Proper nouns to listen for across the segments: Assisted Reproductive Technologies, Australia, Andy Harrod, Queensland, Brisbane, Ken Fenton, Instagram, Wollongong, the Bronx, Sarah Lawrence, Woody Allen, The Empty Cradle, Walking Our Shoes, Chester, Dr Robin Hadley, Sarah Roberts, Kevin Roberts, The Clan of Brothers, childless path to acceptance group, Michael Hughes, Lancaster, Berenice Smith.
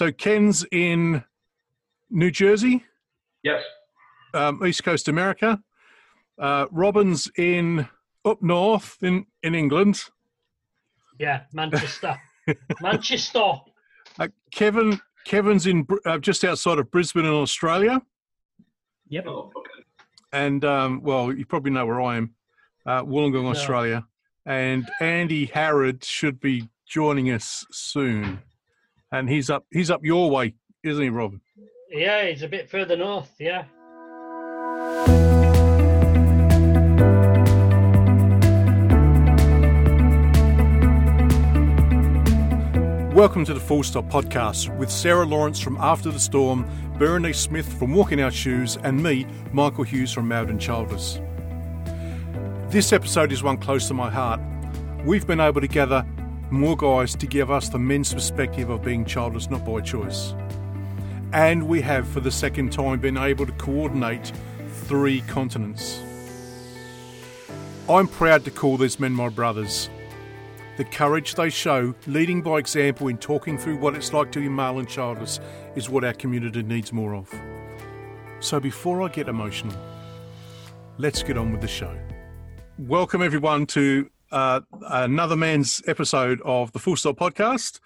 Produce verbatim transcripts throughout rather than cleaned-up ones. So Ken's in New Jersey? Yes. Um, East Coast America. Uh, Robin's in up north in, in England. Yeah, Manchester. Manchester. Uh, Kevin Kevin's in uh, just outside of Brisbane in Australia. Yep. Oh, okay. And, um, well, you probably know where I am, uh, Wollongong, no. Australia. And Andy Harrod should be joining us soon. And he's up, he's up your way, isn't he, Robin? Yeah, he's a bit further north, yeah. Welcome to the Full Stop Podcast with Sarah Lawrence from After the Storm, Berenice Smith from Walking Our Shoes, and me, Michael Hughes from Maldon Childless. This episode is one close to my heart. We've been able to gather more guys to give us the men's perspective of being childless, not by choice. And we have, for the second time, been able to coordinate three continents. I'm proud to call these men my brothers. The courage they show, leading by example in talking through what it's like to be male and childless, is what our community needs more of. So before I get emotional, let's get on with the show. Welcome everyone to uh, another man's episode of the Full Stop Podcast.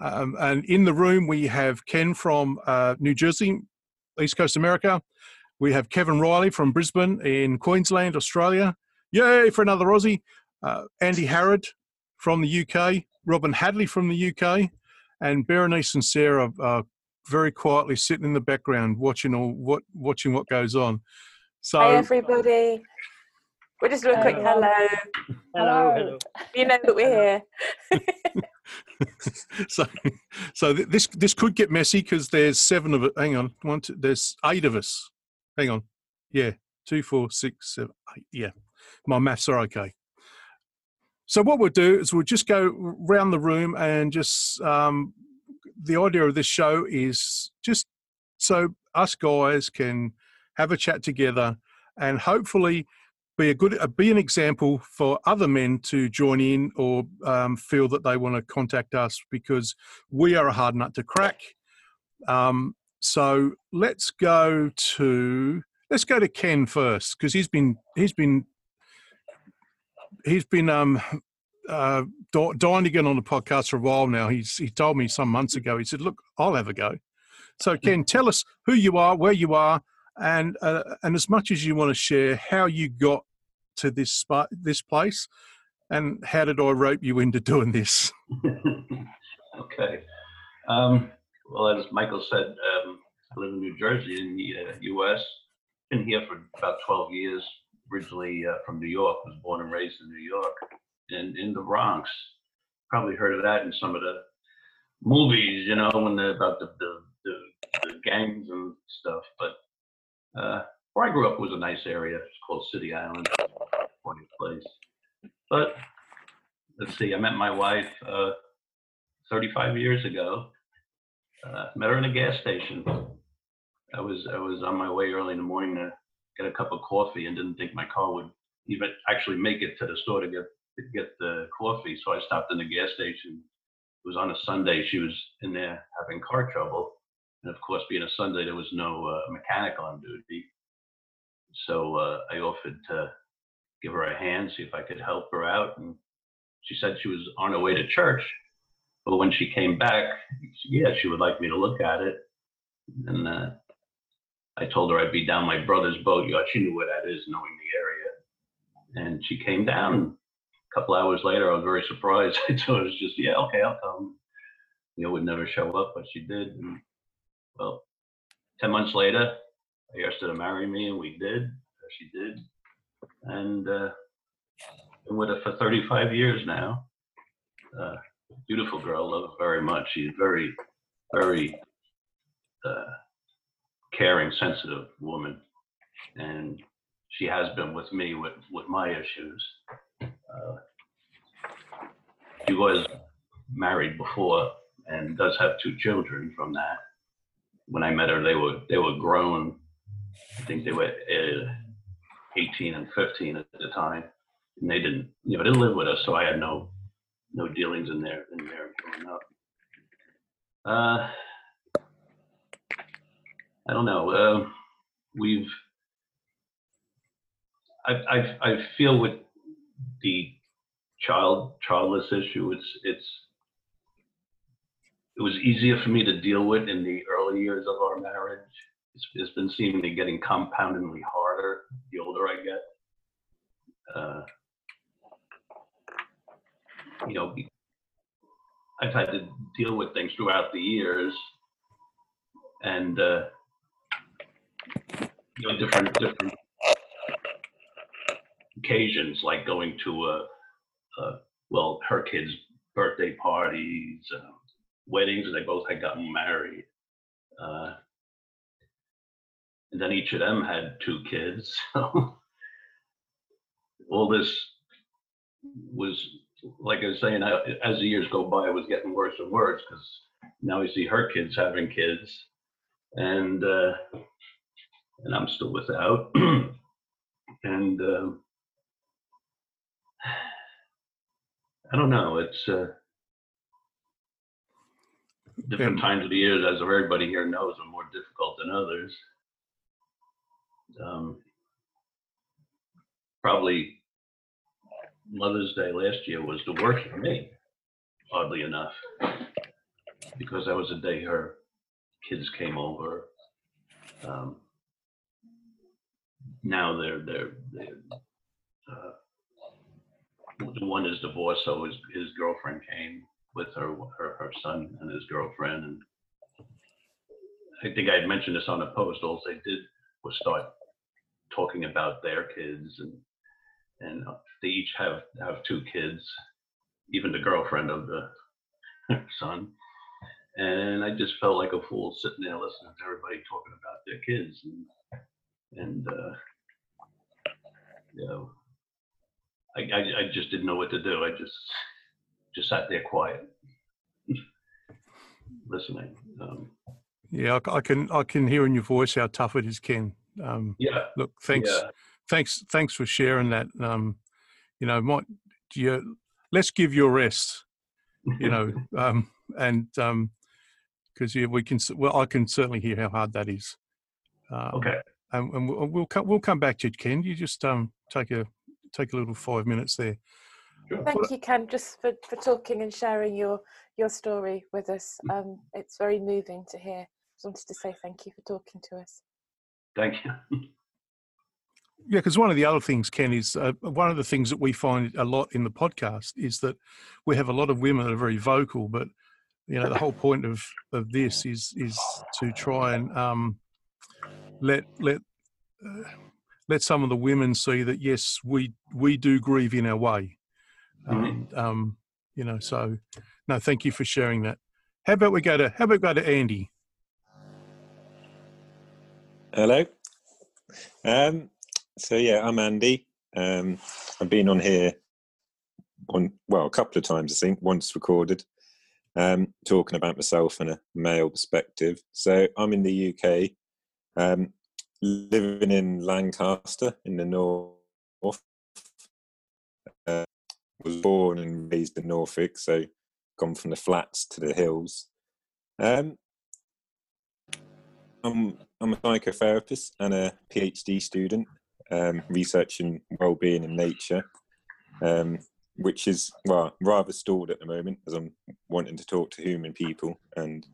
Um, and in the room we have Ken from uh, New Jersey, East Coast America. We have Kevin Riley from Brisbane in Queensland, Australia. Yay for another Aussie. Uh, Andy Harrod from the U K, Robin Hadley from the U K, and Berenice and Sarah are very quietly sitting in the background watching all what watching what goes on. So hi everybody. We'll just do a quick hello. Hello. hello. You know that we're here. so, so this this could get messy because there's seven of it. Hang on, one, two, there's eight of us. Hang on, yeah, two, four, six, seven, eight. Yeah, my maths are okay. So what we'll do is we'll just go round the room and just um, the idea of this show is just so us guys can have a chat together and hopefully. Be a good, be an example for other men to join in or um, feel that they want to contact us because we are a hard nut to crack. Um, so let's go to let's go to Ken first because he's been he's been he's been um, uh, dying to get on the podcast for a while now. He's he told me some months ago. He said, "Look, I'll have a go." So Ken, tell us who you are, where you are. And uh, and as much as you want to share how you got to this spot, this place, and how did I rope you into doing this? Okay. Um, well, as Michael said, um, I live in New Jersey in the uh, U S Been here for about twelve years. Originally uh, from New York, was born and raised in New York, and in the Bronx. Probably heard of that in some of the movies, you know, when they're about the the, the, the gangs and stuff, but. Uh, where I grew up was a nice area. It's called City Island, California place. But let's see, I met my wife uh, thirty-five years ago. Uh, met her in a gas station. I was I was on my way early in the morning to get a cup of coffee and didn't think my car would even actually make it to the store to get to get the coffee. So I stopped in the gas station. It was on a Sunday. She was in there having car trouble. And of course, being a Sunday, there was no uh, mechanic on duty. So uh, I offered to give her a hand, see if I could help her out. And she said she was on her way to church. But when she came back, yeah, she would like me to look at it. And uh, I told her I'd be down my brother's boatyard. She knew where that is, knowing the area. And she came down. A couple hours later, I was very surprised. So it was just, yeah, okay, I'll come. You know, would never show up, but she did. And, well, ten months later, I asked her to marry me, and we did. She did. And uh, been with her for thirty-five years now. Uh, beautiful girl, love her very much. She's very, very uh, caring, sensitive woman. And she has been with me with, with my issues. Uh, she was married before and does have two children from that. When I met her, they were they were grown. I think they were eighteen and fifteen at the time, and they didn't, you know, didn't live with us. So I had no no dealings in their in their growing up. Uh, I don't know. Uh, we've. I, I I feel with the child childless issue, it's it's. It was easier for me to deal with in the early years of our marriage. It's, it's been seemingly getting compoundingly harder the older I get. Uh, you know, I've had to deal with things throughout the years, and uh, you know, different different occasions, like going to a, a well, her kids' birthday parties, uh, weddings. They both had gotten married. Uh, And then each of them had two kids. So all this was, like I was saying, I, as the years go by, it was getting worse and worse, because now I see her kids having kids, and uh, and I'm still without. and uh, I don't know. It's uh, different times of the years, as everybody here knows, are more difficult than others. Um, probably Mother's Day last year was the worst for me, oddly enough, because that was the day her kids came over. Um, now they're they're, they're uh, the one is divorced, so his his girlfriend came with her her, her son and his girlfriend, and I think I had mentioned this on the post. Also, they did was start talking about their kids, and and they each have, have two kids, even the girlfriend of the son. And I just felt like a fool sitting there listening to everybody talking about their kids, and and uh, you know, I, I I just didn't know what to do. I just just sat there quiet, listening. Um, Yeah, I can I can hear in your voice how tough it is, Ken. Um, yeah. Look, thanks, yeah. thanks, thanks for sharing that. Um, you know, might you let's give you a rest. You know, um, and because um, yeah, we can. Well, I can certainly hear how hard that is. Um, okay. And, and we'll we'll come, we'll come back to you, Ken. You just um take a take a little five minutes there. Sure. Thank you, Ken, just for, for talking and sharing your your story with us. Um, it's very moving to hear. Wanted to say thank you for talking to us. Thank you. Yeah, because one of the other things, Ken, is uh, one of the things that we find a lot in the podcast is that we have a lot of women that are very vocal, but you know the whole point of of this is is to try and um let let uh, let some of the women see that yes, we we do grieve in our way. Mm-hmm. And, um you know, so no, thank you for sharing that. How about we go to how about we go to Andy? Hello. Um, so yeah, I'm Andy. Um, I've been on here on well a couple of times, I think. Once recorded, um, talking about myself and a male perspective. So I'm in the U K, um, living in Lancaster in the north. Uh, was born and raised in Norfolk, so gone from the flats to the hills. Um, I'm. I'm a psychotherapist and a PhD student, um, researching well-being in nature, um, which is well, rather stalled at the moment as I'm wanting to talk to human people. And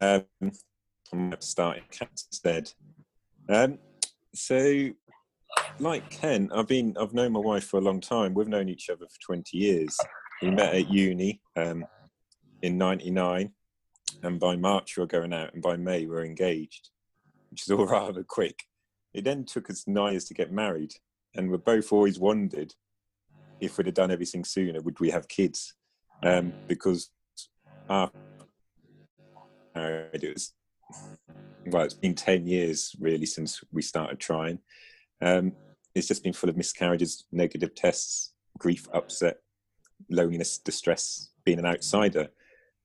um, I'm going to start in cats instead. Um, so, like Ken, I've been I've known my wife for a long time. We've known each other for twenty years. We met at uni um, in ninety-nine. And by March we were going out, and by May we were engaged, which is all rather quick. It then took us nine years to get married, and we both always wondered if we'd have done everything sooner, would we have kids? Um, because after it was, well, it's been ten years really since we started trying. Um, it's just been full of miscarriages, negative tests, grief, upset, loneliness, distress, being an outsider.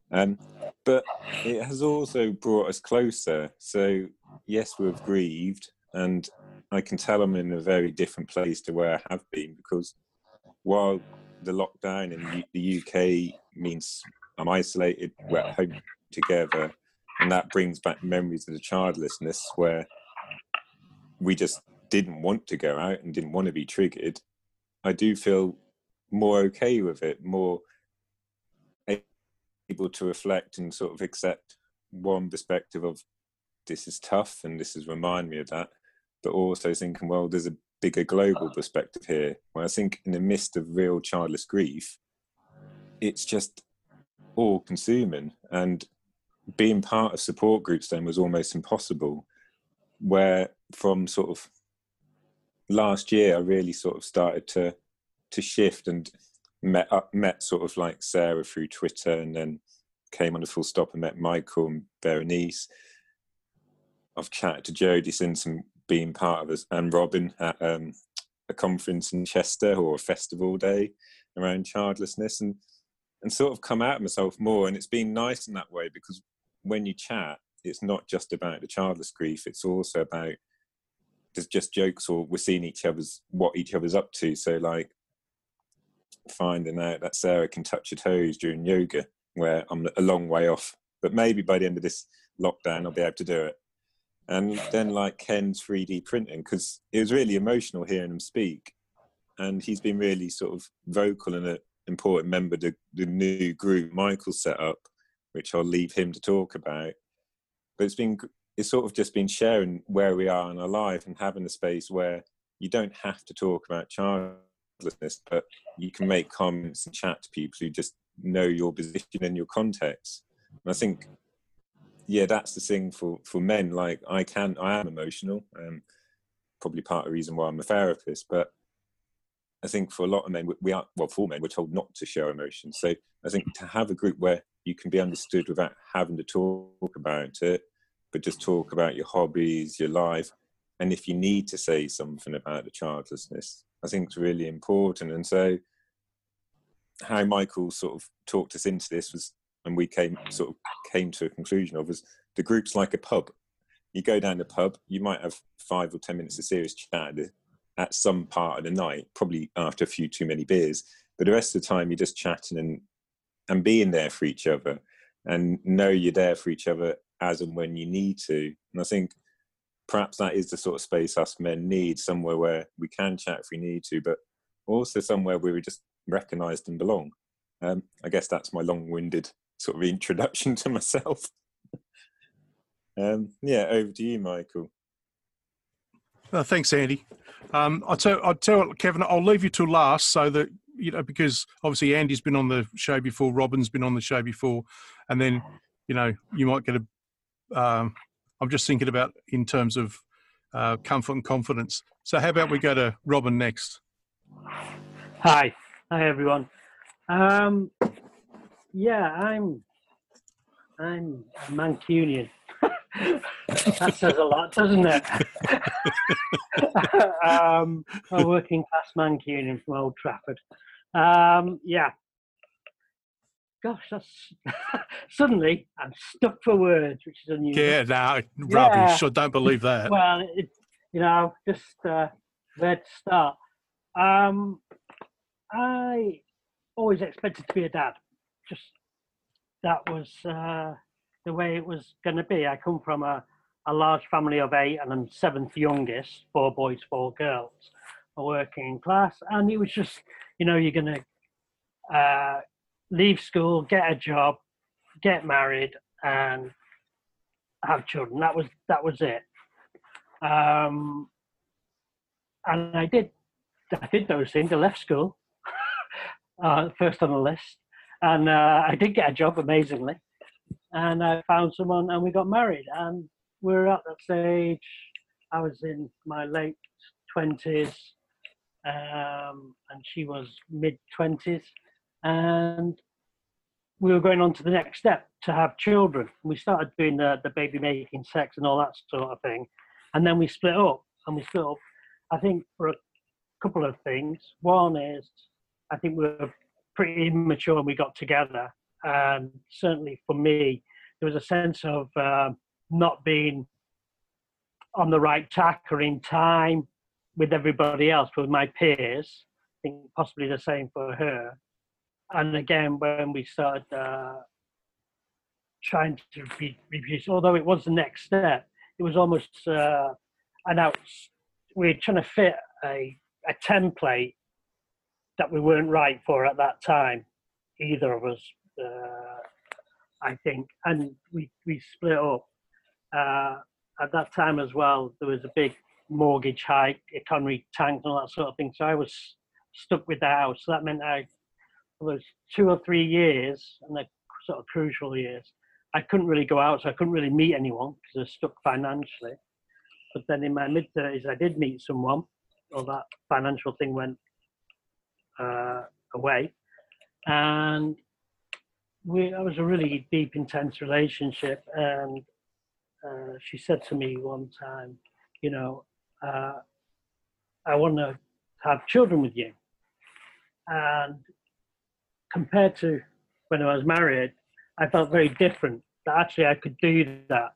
Um, but it has also brought us closer. So yes, we've grieved, and I can tell I'm in a very different place to where I have been, because while the lockdown in the U K means I'm isolated, we're at home together, and that brings back memories of the childlessness where we just didn't want to go out and didn't want to be triggered. I do feel more okay with it, more able to reflect and sort of accept one perspective of this is tough and this is remind me of that, but also thinking, well, there's a bigger global perspective here. Well, I think in the midst of real childless grief, it's just all consuming, and being part of support groups then was almost impossible, where from sort of last year I really sort of started to to shift and met up met sort of like Sarah through Twitter, and then came on a Full Stop and met Michael and Berenice. I've chatted to Jodie since, and being part of us and Robin at um, a conference in Chester, or a festival day around childlessness, and and sort of come out of myself more. And it's been nice in that way, because when you chat, it's not just about the childless grief, it's also about there's just jokes, or we're seeing each other's what each other's up to. So like finding out that Sarah can touch her toes during yoga, where I'm a long way off, but maybe by the end of this lockdown I'll be able to do it. And then like Ken's three D printing, because it was really emotional hearing him speak, and he's been really sort of vocal and an important member of the, the new group Michael set up, which I'll leave him to talk about. But it's been it's sort of just been sharing where we are in our life and having a space where you don't have to talk about childlessness, but you can make comments and chat to people who just know your position and your context. And I think, yeah, that's the thing for, for men. Like I can, I am emotional, um, probably part of the reason why I'm a therapist, but I think for a lot of men, we are, well, for men, we're told not to show emotion. So I think to have a group where you can be understood without having to talk about it, but just talk about your hobbies, your life, and if you need to say something about the childlessness, I think it's really important. And so how Michael sort of talked us into this was, and we came sort of came to a conclusion of, was the group's like a pub. You go down the pub, you might have five or ten minutes of serious chat at some part of the night, probably after a few too many beers, but the rest of the time you're just chatting and and being there for each other, and know you're there for each other as and when you need to. And I think perhaps that is the sort of space us men need, somewhere where we can chat if we need to, but also somewhere where we just recognised and belong. Um, I guess that's my long-winded sort of introduction to myself. um, yeah, over to you, Michael. Uh, thanks, Andy. Um, I'll tell, I'll tell Kevin, I'll leave you till last, so that, you know, because obviously Andy's been on the show before, Robin's been on the show before, and then, you know, you might get a, um, I'm just thinking about in terms of uh, comfort and confidence. So how about we go to Robin next? Hi. Hi, everyone. Um, yeah, I'm, I'm Mancunian. That says a lot, doesn't it? um, a working class Mancunian from Old Trafford. Um, yeah. Gosh, that's suddenly I'm stuck for words, which is unusual. Yeah, no, rubbish. Yeah. I don't believe that. Well, it, you know, just uh, where to start. Um, I always expected to be a dad. Just that was uh, the way it was going to be. I come from a, a large family of eight, and I'm seventh youngest, four boys, four girls, a working class. And it was just, you know, you're going to uh, leave school, get a job, get married, and have children. That was that was it. Um, and I did. I did those things. I left school, uh, first on the list, and uh, I did get a job, amazingly, and I found someone, and we got married, and we were at that stage. I was in my late twenties, um, and she was mid-twenties, and we were going on to the next step, to have children. We started doing the, the baby-making sex and all that sort of thing, and then we split up, and we split up, I think, for a couple of things. One is, I think we were pretty immature when we got together, and certainly for me there was a sense of uh, not being on the right tack or in time with everybody else, with my peers. I think possibly the same for her. And again, when we started uh, trying to re- reproduce, although it was the next step. It was almost uh, an out. We were trying to fit a, a template that we weren't right for at that time, either of us, uh, I think. And we, we split up. Uh, at that time as well, there was a big mortgage hike, economy tanked and all that sort of thing. So I was stuck with the house. So that meant I was two or three years, and they're sort of crucial years. I couldn't really go out, so I couldn't really meet anyone because I was stuck financially. But then in my mid-thirties, I did meet someone, or that financial thing went uh, away. And we, it was a really deep, intense relationship. And uh, she said to me one time, you know, uh, I want to have children with you. And compared to when I was married, I felt very different, that actually I could do that.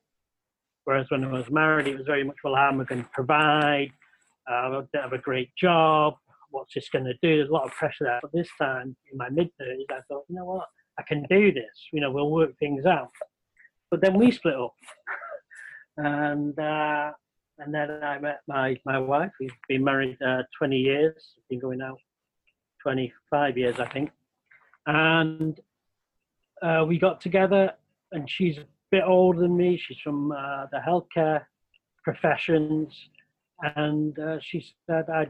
Whereas when I was married, it was very much, well, how am I going to provide? Uh, I don't have a great job. What's this going to do? There's a lot of pressure there. But this time, in my mid-thirties, I thought, you know what? I can do this. You know, we'll work things out. But then we split up. and uh, and then I met my, my wife. We've been married uh, twenty years. We've been going out twenty-five years, I think. And uh, we got together, and she's a bit older than me. She's from uh, the healthcare professions, and uh, she said, I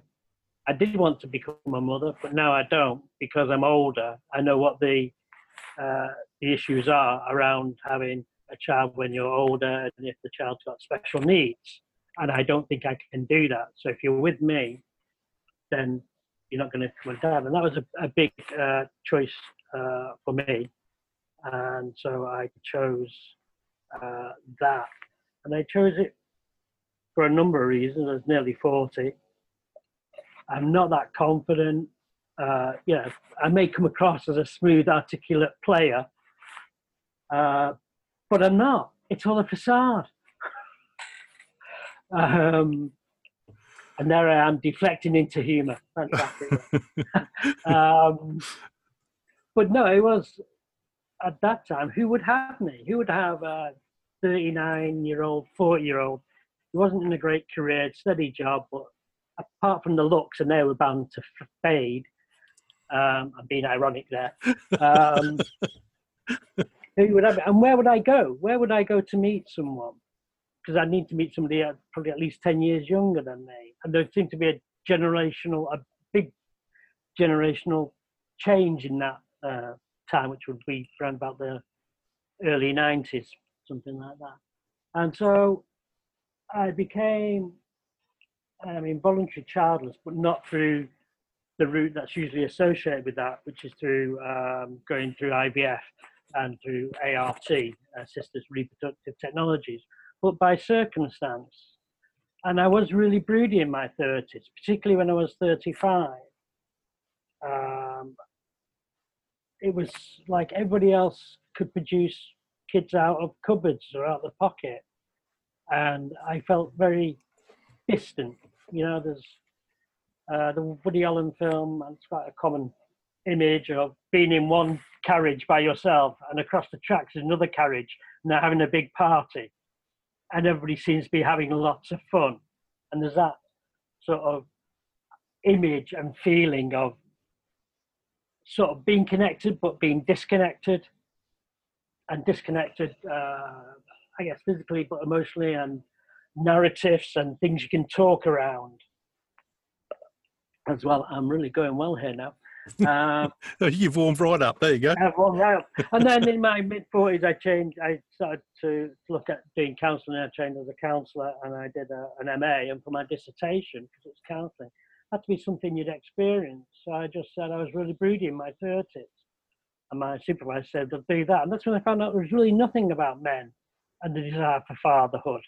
I did want to become a mother, but now I don't, because I'm older. I know what the uh, the issues are around having a child when you're older, and if the child's got special needs, and I don't think I can do that. So if you're with me, then you're not going to come and dad. And that was a, a big uh, choice uh, for me. And so I chose uh, that. And I chose it for a number of reasons. I was nearly forty. I'm not that confident. Uh, yeah, I may come across as a smooth, articulate player, uh, but I'm not. It's all a facade. um, and there I am, deflecting into humour. Fantastic. um, but no, it was... At that time, who would have me? Who would have a thirty-nine-year-old, forty-year-old? He wasn't in a great career, steady job, but apart from the looks, and they were bound to fade. Um, I'm being ironic there. Um, who would have me? And where would I go? Where would I go to meet someone? Because I need to meet somebody at probably at least ten years younger than me. And there seemed to be a generational, a big generational change in that uh, time, which would be around about the early nineties, something like that. And so I became, I mean, voluntarily childless, but not through the route that's usually associated with that, which is through um, going through I V F and through A R T, Assisted Reproductive Technologies, but by circumstance. And I was really broody in my thirties, particularly when I was thirty-five. Um, It was like everybody else could produce kids out of cupboards or out of the pocket. And I felt very distant. You know, there's uh, the Woody Allen film, and it's quite a common image of being in one carriage by yourself, and across the tracks is another carriage, and they're having a big party. And everybody seems to be having lots of fun. And there's that sort of image and feeling of sort of being connected, but being disconnected, and disconnected, uh, I guess, physically, but emotionally, and narratives and things you can talk around as well. I'm really going well here now. Um, You've warmed right up. There you go. I've warmed right up. And then in my mid-forties, I changed. I started to look at doing counselling. I trained as a counsellor, and I did a, an M A, and for my dissertation, because it's counselling, had to be something you'd experience. So I just said I was really broody in my thirties. And my supervisor said, they'll do that. And that's when I found out there was really nothing about men and the desire for fatherhood.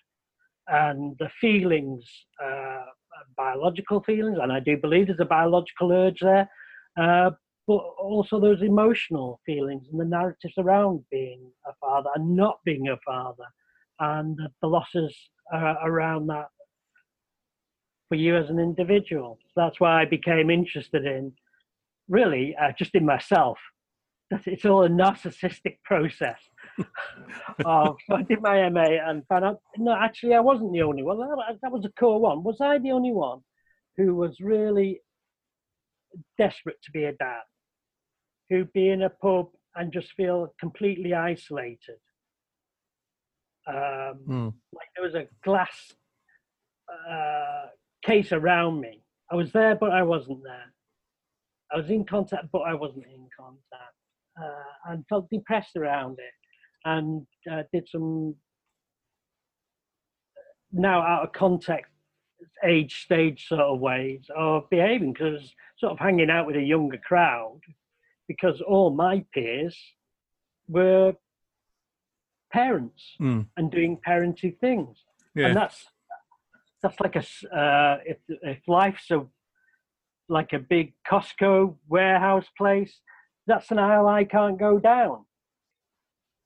And the feelings, uh, biological feelings, and I do believe there's a biological urge there, uh, but also those emotional feelings and the narratives around being a father and not being a father, and the losses uh, around that for you as an individual. So that's why I became interested in, really, uh, just in myself. That's, it's all a narcissistic process. Oh, I did my M A and found out, no, actually I wasn't the only one. That was a core one. Was I the only one who was really desperate to be a dad, who'd be in a pub and just feel completely isolated? Um, mm. Like there was a glass uh, case around me. I was there, but I wasn't there. I was in contact, but I wasn't in contact, uh, and felt depressed around it, and uh, did some now out of context, age stage sort of ways of behaving, because sort of hanging out with a younger crowd, because all my peers were parents mm. and doing parenting things. Yeah. And that's that's like a uh, if if life's a like a big Costco warehouse place, that's an aisle I can't go down.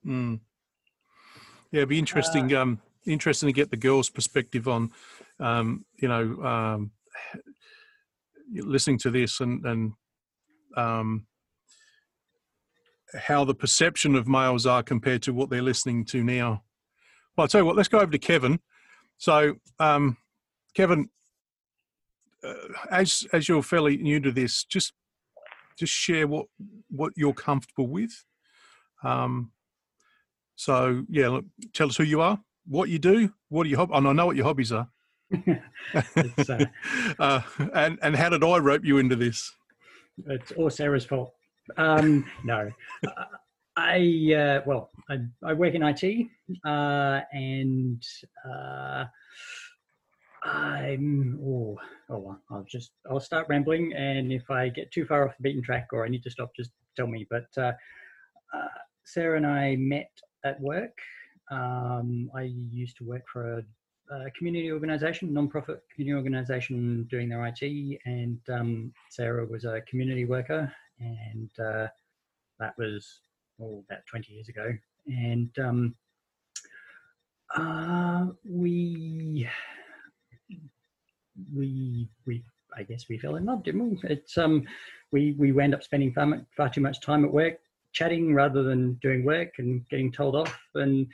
Mm. Yeah, it'd be interesting. Uh, um, interesting to get the girls' perspective on, um, you know, um, listening to this and and um, how the perception of males are compared to what they're listening to now. Well, I'll tell you what, let's go over to Kevin. So, um, Kevin, uh, as as you're fairly new to this, just just share what what you're comfortable with. Um, so, yeah, look, tell us who you are, what you do, what are your hobbies, and I know what your hobbies are. It's, uh, uh, and and how did I rope you into this? It's all Sarah's fault. um no uh, i uh well I, I work in I T uh and uh i'm oh oh well, i'll just i'll start rambling, and if I get too far off the beaten track or I need to stop, just tell me. But uh, uh Sarah and I met at work. um I used to work for a, a community organization, non-profit community organization, doing their I T, and um Sarah was a community worker. And uh, that was oh, about twenty years ago. And um, uh, we, we, we, I guess we fell in love, didn't we? It's um, we we wound up spending far, far too much time at work, chatting rather than doing work, and getting told off. And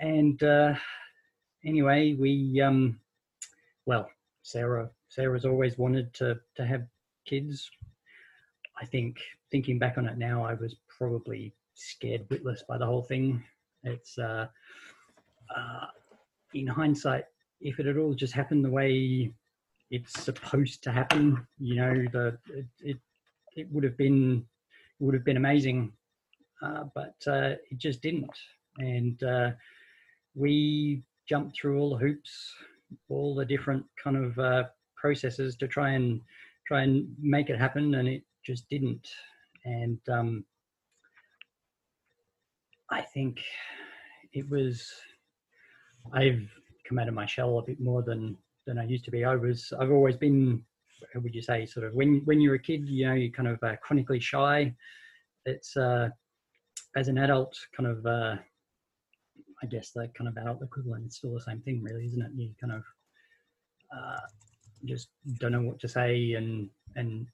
and uh, anyway, we um, well, Sarah, Sarah's always wanted to to have kids. I think thinking back on it now, I was probably scared witless by the whole thing. It's uh, uh, in hindsight, if it had all just happened the way it's supposed to happen, you know, the it it, it would have been it would have been amazing, uh, but uh, it just didn't. And uh, we jumped through all the hoops, all the different kind of uh, processes to try and try and make it happen, and it just didn't. And um, I think it was, I've come out of my shell a bit more than than I used to be. I was, I've always been, how would you say, sort of when when you're a kid, you know, you're kind of uh, chronically shy. It's uh, as an adult, kind of, uh, I guess the kind of adult equivalent is still the same thing, really, isn't it? You kind of uh, just don't know what to say, and and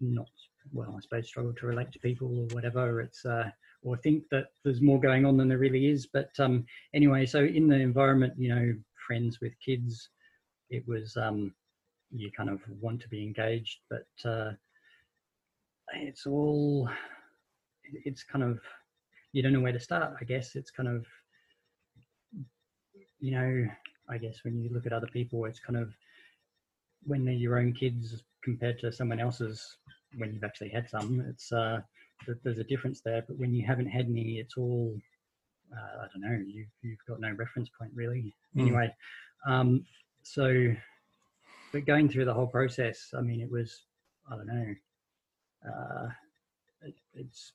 not well I suppose struggle to relate to people or whatever. It's uh or think that there's more going on than there really is. But um anyway, so in the environment, you know, friends with kids, it was um you kind of want to be engaged, but uh it's all it's kind of you don't know where to start, I guess. It's kind of, you know, I guess when you look at other people, it's kind of when they're your own kids compared to someone else's, when you've actually had some, it's uh there's a difference there. But when you haven't had any, it's all uh, I don't know, you've, you've got no reference point, really. Mm. Anyway, um so but going through the whole process, I mean, it was I don't know uh it, it's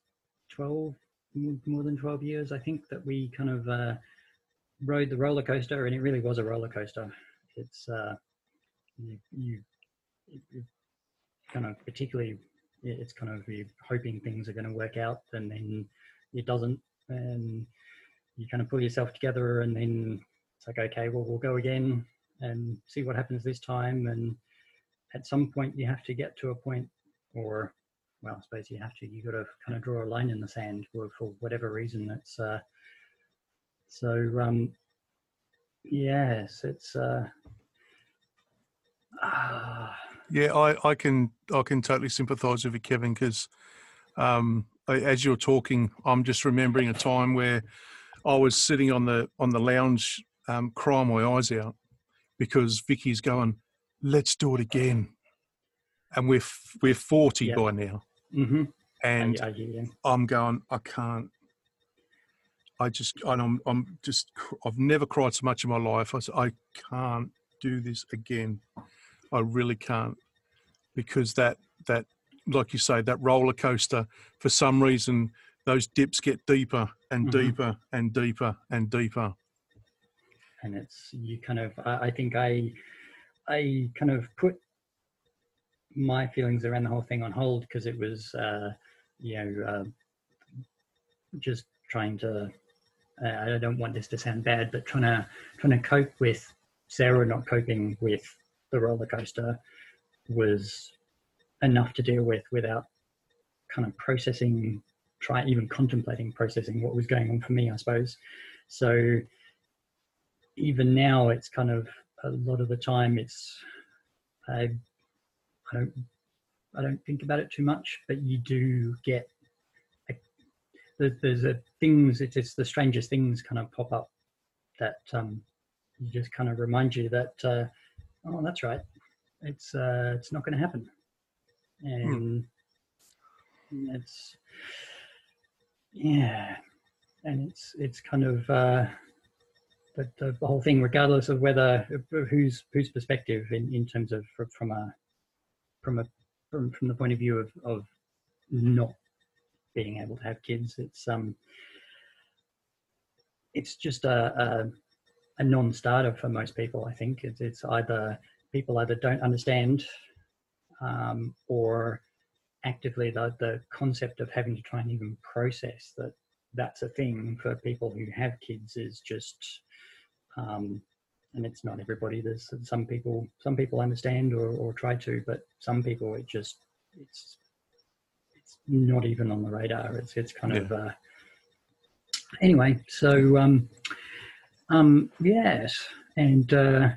twelve more than twelve years, I think, that we kind of uh rode the roller coaster, and it really was a roller coaster. It's uh you, you kind of particularly it's kind of you're hoping things are going to work out, and then it doesn't, and you kind of pull yourself together, and then it's like, okay, well, we'll go again and see what happens this time. And at some point you have to get to a point, or well I suppose you have to you got to kind of draw a line in the sand, or for whatever reason. It's uh So, um, yes, it's. Uh, uh, yeah, I, I can I can totally sympathise with you, Kevin, because um, as you're talking, I'm just remembering a time where I was sitting on the on the lounge, um, crying my eyes out because Vicky's going, "Let's do it again," and we're we're forty yeah. by now, mm-hmm. and I, I hear you. I'm going, I can't. I just, and I'm, I'm just, I've never cried so much in my life. I said, I can't do this again. I really can't, because that, that, like you say, that roller coaster, for some reason, those dips get deeper and mm-hmm. deeper and deeper and deeper. And it's, you kind of, I think I, I kind of put my feelings around the whole thing on hold because it was, uh, you know, uh, just trying to, I don't want this to sound bad, but trying to trying to cope with Sarah not coping with the roller coaster was enough to deal with without kind of processing, try even contemplating processing what was going on for me, I suppose. So even now, it's kind of a lot of the time, it's I, I don't I don't think about it too much, but you do get. There's a things, it's, it's the strangest things kind of pop up that um, you just kind of remind you that, uh, oh, that's right. It's uh, it's not going to happen. And mm. it's, yeah. And it's it's kind of uh, the, the whole thing, regardless of whether, whose whose perspective in, in terms of from a, from a, from, from the point of view of, of not being able to have kids, it's um, it's just a a, a non-starter for most people. I think it's it's either people either don't understand, um, or actively the the concept of having to try and even process that that's a thing for people who have kids is just, um, and it's not everybody. There's some people some people understand or or try to, but some people it just it's. not even on the radar. It's it's kind yeah. of uh, anyway. So um, um, yes, and uh,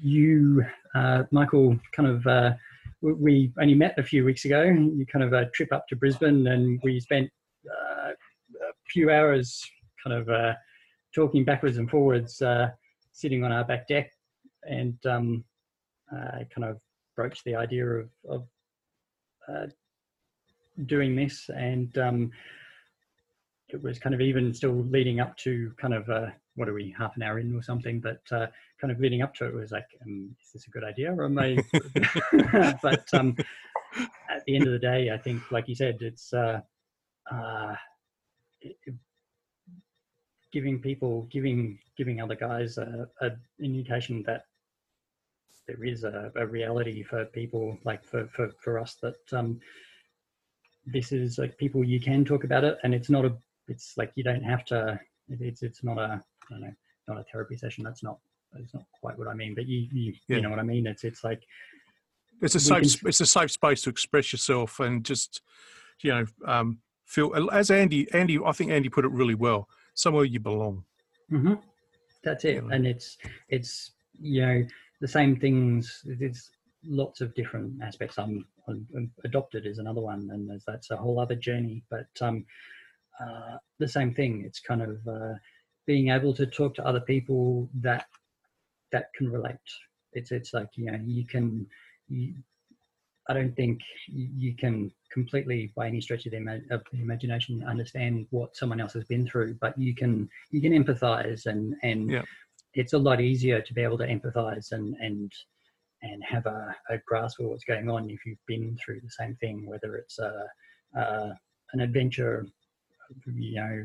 you, uh, Michael, kind of uh, we only met a few weeks ago. You kind of a trip up to Brisbane, and we spent uh, a few hours kind of uh, talking backwards and forwards, uh, sitting on our back deck, and um, uh, kind of broached the idea of. of uh, doing this, and um it was kind of even still leading up to kind of uh what are we half an hour in or something, but uh kind of leading up to it was like, um, is this a good idea or am I but um at the end of the day, I think, like you said, it's uh uh it, it, giving people giving giving other guys a, a indication that there is a, a reality for people, like for for, for us, that um this is like people you can talk about it, and it's not a, it's like you don't have to, it, it's it's not a, I don't know, not a therapy session. That's not, that's not quite what I mean, but you, you, yeah. you know what I mean? It's, it's like. It's a safe, can, it's a safe space to express yourself and just, you know, um, feel, as Andy, Andy, I think Andy put it really well, somewhere you belong. Mm-hmm. That's it. Yeah. And it's, it's, you know, the same things, it's lots of different aspects. I'm, adopted is another one, and that's a whole other journey, but um uh the same thing, it's kind of uh being able to talk to other people that that can relate. It's it's like, you know, you can you, I don't think you can completely by any stretch of the, ima- of the imagination understand what someone else has been through, but you can you can empathize, and and yeah. it's a lot easier to be able to empathize and and and have a, a grasp of what's going on if you've been through the same thing, whether it's a, a, an adventure, you know,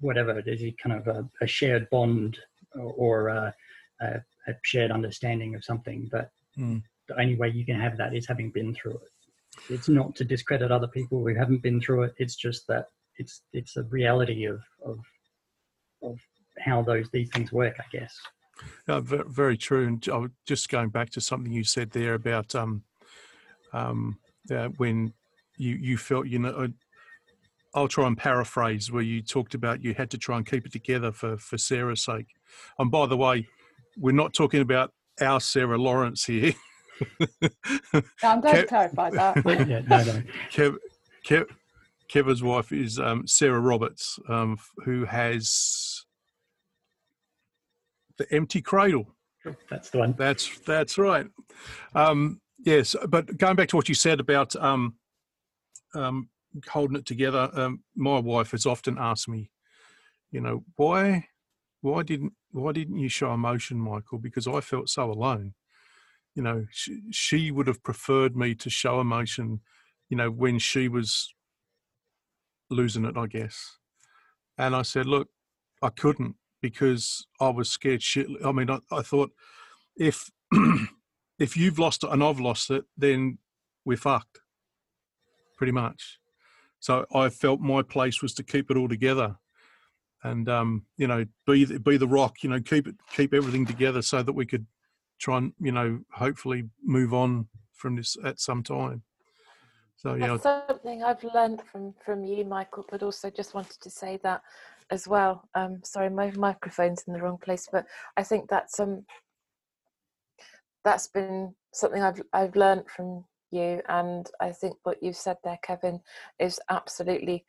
whatever it is, kind of a, a shared bond or, or a, a, a shared understanding of something. But mm. the only way you can have that is having been through it. It's not to discredit other people who haven't been through it. It's just that it's it's a reality of of, of how those these things work, I guess. No, very true. And I was just going back to something you said there about um, um, uh, when you, you felt, you know, I'll try and paraphrase where you talked about you had to try and keep it together for, for Sarah's sake. And by the way, we're not talking about our Sarah Lawrence here. No, I'm glad Kev, to clarify that. Yeah, no, no. Kev, Kev, Kevin's wife is um, Sarah Roberts, um, who has The Empty Cradle. That's the one. That's that's right. Um, yes, but going back to what you said about um, um, holding it together, um, my wife has often asked me, you know, why, why didn't, why didn't you show emotion, Michael? Because I felt so alone. You know, she, she would have preferred me to show emotion, you know, when she was losing it, I guess. And I said, look, I couldn't, because I was scared shit. I mean, I, I thought if, if you've lost it and I've lost it, then we're fucked pretty much. So I felt my place was to keep it all together and, um, you know, be the, be the rock, you know, keep it, keep everything together so that we could try and, you know, hopefully move on from this at some time. So, yeah. That's something I've learned from, from you, Michael, but also just wanted to say that as well. Um, sorry, my microphone's in the wrong place, but I think that's, um, that's been something I've, I've learned from you. And I think what you've said there, Kevin, is absolutely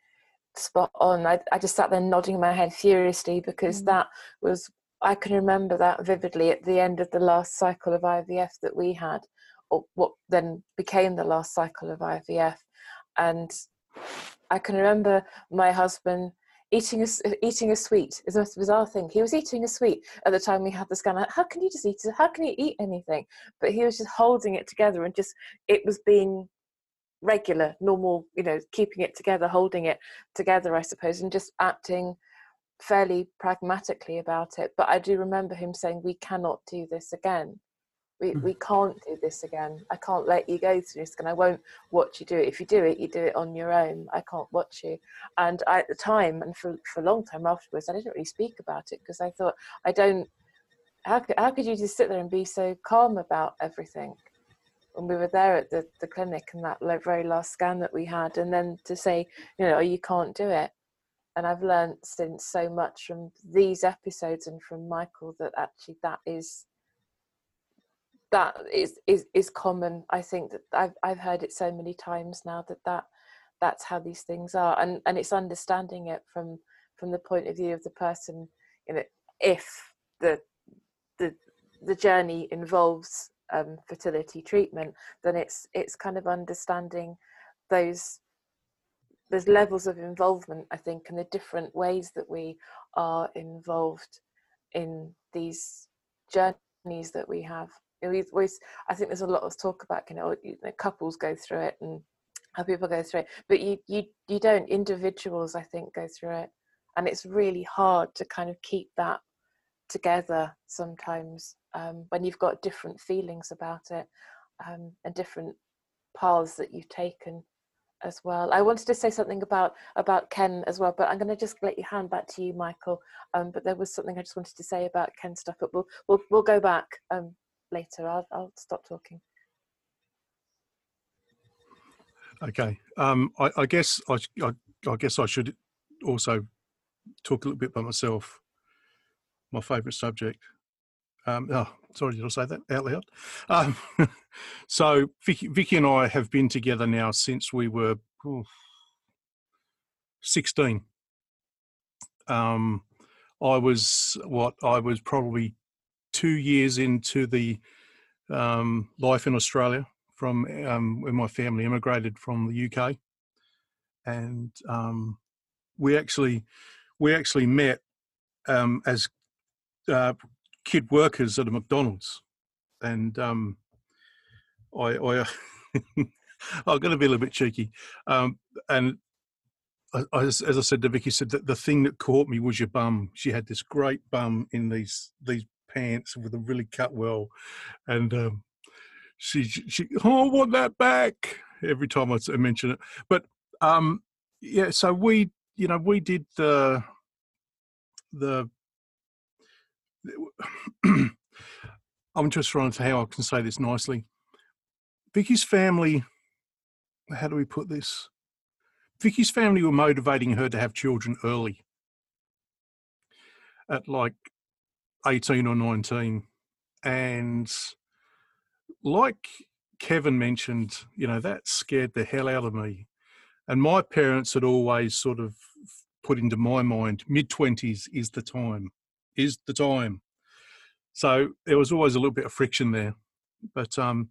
spot on. I, I just sat there nodding my head furiously because mm. that was, I can remember that vividly at the end of the last cycle of I V F that we had, or what then became the last cycle of I V F. And I can remember my husband eating a, eating a sweet. It's the most bizarre thing. He was eating a sweet at the time we had the scanner. How can you just eat it? How can you eat anything? But he was just holding it together and just, it was being regular, normal, you know, keeping it together, holding it together, I suppose, and just acting fairly pragmatically about it. But I do remember him saying, we cannot do this again. We we can't do this again. I can't let you go through this, and I won't watch you do it. If you do it, you do it on your own. I can't watch you. And I, at the time, and for, for a long time afterwards, I didn't really speak about it because I thought, I don't, how could, how could you just sit there and be so calm about everything? And we were there at the, the clinic and that very last scan that we had, and then to say, you know, oh, you can't do it. And I've learned since so much from these episodes and from Michael that actually that is, that is, is, is common. I think that I've, I've heard it so many times now that, that that's how these things are. And, and it's understanding it from, from the point of view of the person, you know, if the, the, the journey involves um, fertility treatment, then it's, it's kind of understanding those, there's levels of involvement, I think, and the different ways that we are involved in these journeys that we have. You know, we always, I think there's a lot of talk about, you know, you know, couples go through it and how people go through it, but you, you, you don't, individuals, I think, go through it. And it's really hard to kind of keep that together sometimes um, when you've got different feelings about it um, and different paths that you've taken as well. I wanted to say something about about Ken as well, but I'm going to just let you hand back to you, Michael. Um, but there was something I just wanted to say about Ken's stuff, but we'll we'll, we'll go back um, later. I'll I'll stop talking. Okay. Um, I, I guess I, I I guess I should also talk a little bit about myself. My favourite subject. Um, oh, sorry, did I say that out loud? Um, so Vicky, Vicky and I have been together now since we were oh, sixteen. Um, I was what I was probably two years into the um, life in Australia from um, when my family immigrated from the U K, and um, we actually we actually met um, as uh, kid workers at a McDonald's, and um, I, I I'm going to be a little bit cheeky. Um, and I, I, as I said to Vicky, said that the thing that caught me was your bum. She had this great bum in these these pants with a really cut well, and um, she she oh, I want that back every time I mention it. But um, yeah, so we you know we did the the. I'm just trying to how I can say this nicely. Vicky's family, how do we put this? Vicky's family were motivating her to have children early, at like eighteen or nineteen. And like Kevin mentioned, you know, that scared the hell out of me. And my parents had always sort of put into my mind, mid-twenties is the time, is the time. So there was always a little bit of friction there. But um,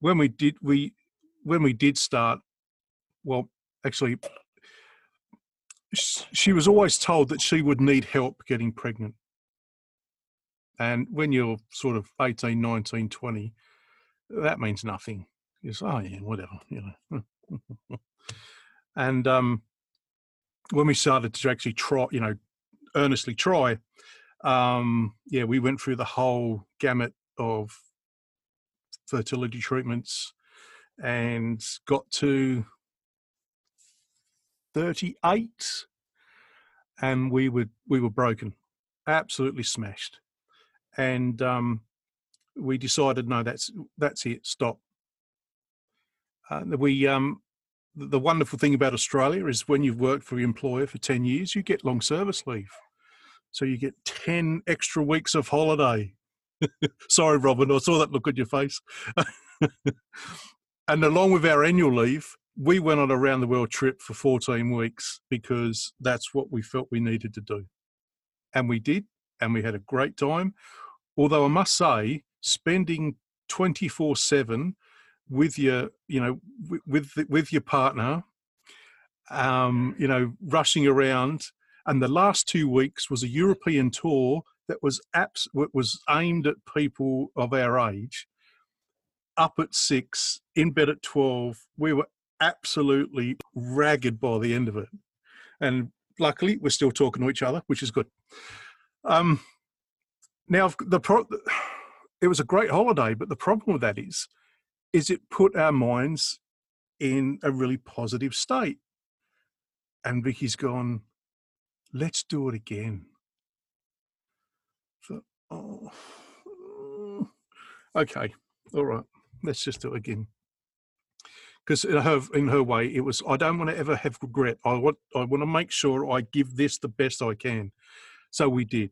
when we did, we when we did start, well, actually, she was always told that she would need help getting pregnant. And when you're sort of eighteen, nineteen, twenty, that means nothing. You say, oh, yeah, whatever, you know. And um, when we started to actually try, you know, earnestly try, um, yeah, we went through the whole gamut of fertility treatments and got to thirty-eight, and we were we were broken, absolutely smashed, and um, we decided, no, that's that's it, stop. Uh, we um, the wonderful thing about Australia is when you've worked for your employer for ten years, you get long service leave, so you get ten extra weeks of holiday. Sorry, Robin, I saw that look on your face. And along with our annual leave, we went on a round-the-world trip for fourteen weeks because that's what we felt we needed to do. And we did, and we had a great time. Although I must say, spending twenty-four seven with your, you know, with with your partner, um, you know, rushing around, and the last two weeks was a European tour that was abs- was aimed at people of our age, up at six, in bed at twelve. We were absolutely ragged by the end of it. And luckily, we're still talking to each other, which is good. Um, now, the pro- it was a great holiday, but the problem with that is, is it put our minds in a really positive state. And Vicky's gone, let's do it again. So, oh, okay, all right, let's just do it again. Because in her, in her way, it was, I don't want to ever have regret. I want, I want to make sure I give this the best I can. So we did.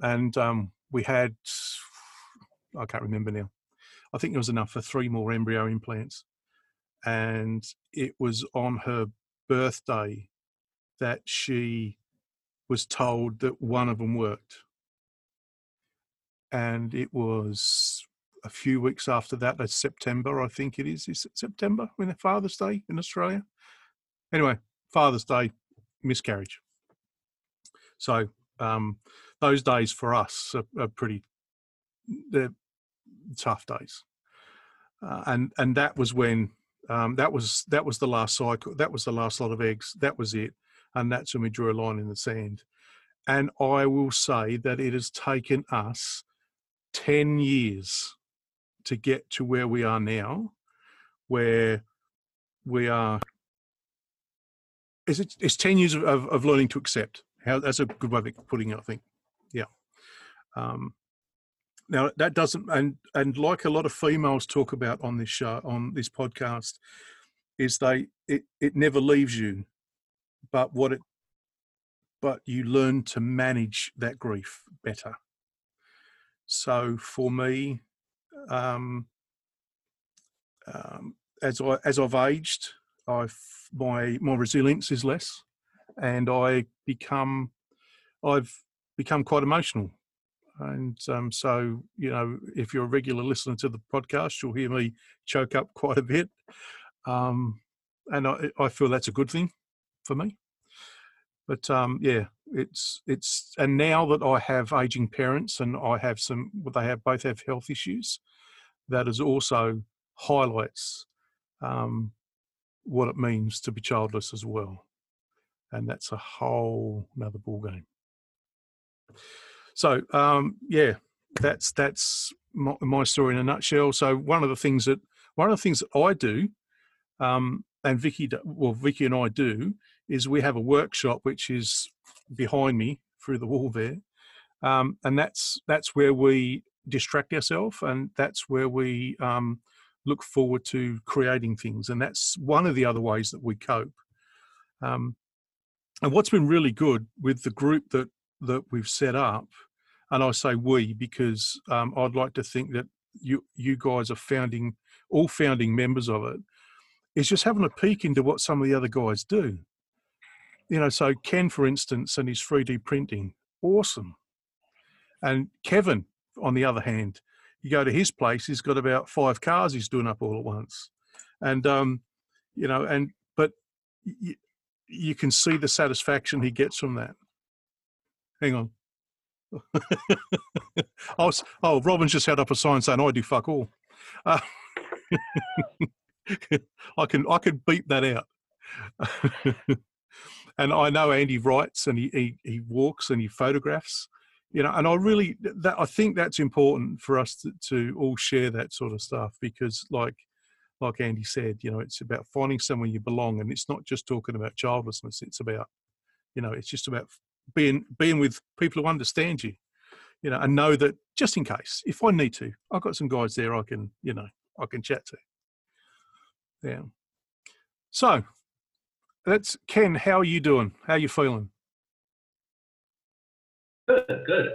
And um, we had, I can't remember now. I think there was enough for three more embryo implants. And it was on her birthday that she was told that one of them worked. And it was a few weeks after that, that's September, I think it is. Is it September, when Father's Day in Australia? Anyway, Father's Day, miscarriage. So um, those days for us are, are pretty, they're tough days. Uh, and and that was when, um, that was that was the last cycle, that was the last lot of eggs, that was it. And that's when we drew a line in the sand. And I will say that it has taken us ten years to get to where we are now, where we are, is it, it's ten years of, of, of learning to accept. How, that's a good way of putting it, I think. Yeah. Um, now that doesn't, and, and like a lot of females talk about on this show, on this podcast, is they, it, it never leaves you, but what it, but you learn to manage that grief better. So for me, um, um, as I as I've aged, I've my my resilience is less, and I become I've become quite emotional. And um, so, you know, if you're a regular listener to the podcast, you'll hear me choke up quite a bit, um, and I, I feel that's a good thing for me. But um, yeah, it's it's and now that I have aging parents and I have some, they have both have health issues, that is also highlights um, what it means to be childless as well, and that's a whole another ball game. So um, yeah, that's that's my, my story in a nutshell. So one of the things that one of the things that I do, um, and Vicky, well, Vicky and I do, is we have a workshop which is behind me through the wall there, um, and that's that's where we distract ourselves, and that's where we um, look forward to creating things, and that's one of the other ways that we cope. Um, and what's been really good with the group that, that we've set up, and I say we because um, I'd like to think that you you guys are founding, all founding members of it, is just having a peek into what some of the other guys do. You know, so Ken, for instance, and his three D printing, awesome. And Kevin, on the other hand, you go to his place, he's got about five cars he's doing up all at once. And, um, you know, and but y- you can see the satisfaction he gets from that. Hang on. I was, oh, Robin's just held up a sign saying, I do fuck all. Uh, I can I can beep that out. And I know Andy writes and he, he, he walks and he photographs. You know, and I really, that, I think that's important for us to, to all share that sort of stuff because, like, like Andy said, you know, it's about finding somewhere you belong, and it's not just talking about childlessness. It's about, you know, it's just about being being with people who understand you, you know, and know that just in case, if I need to, I've got some guys there I can, you know, I can chat to. Yeah. So, that's Ken. How are you doing? How are you feeling? Good, good.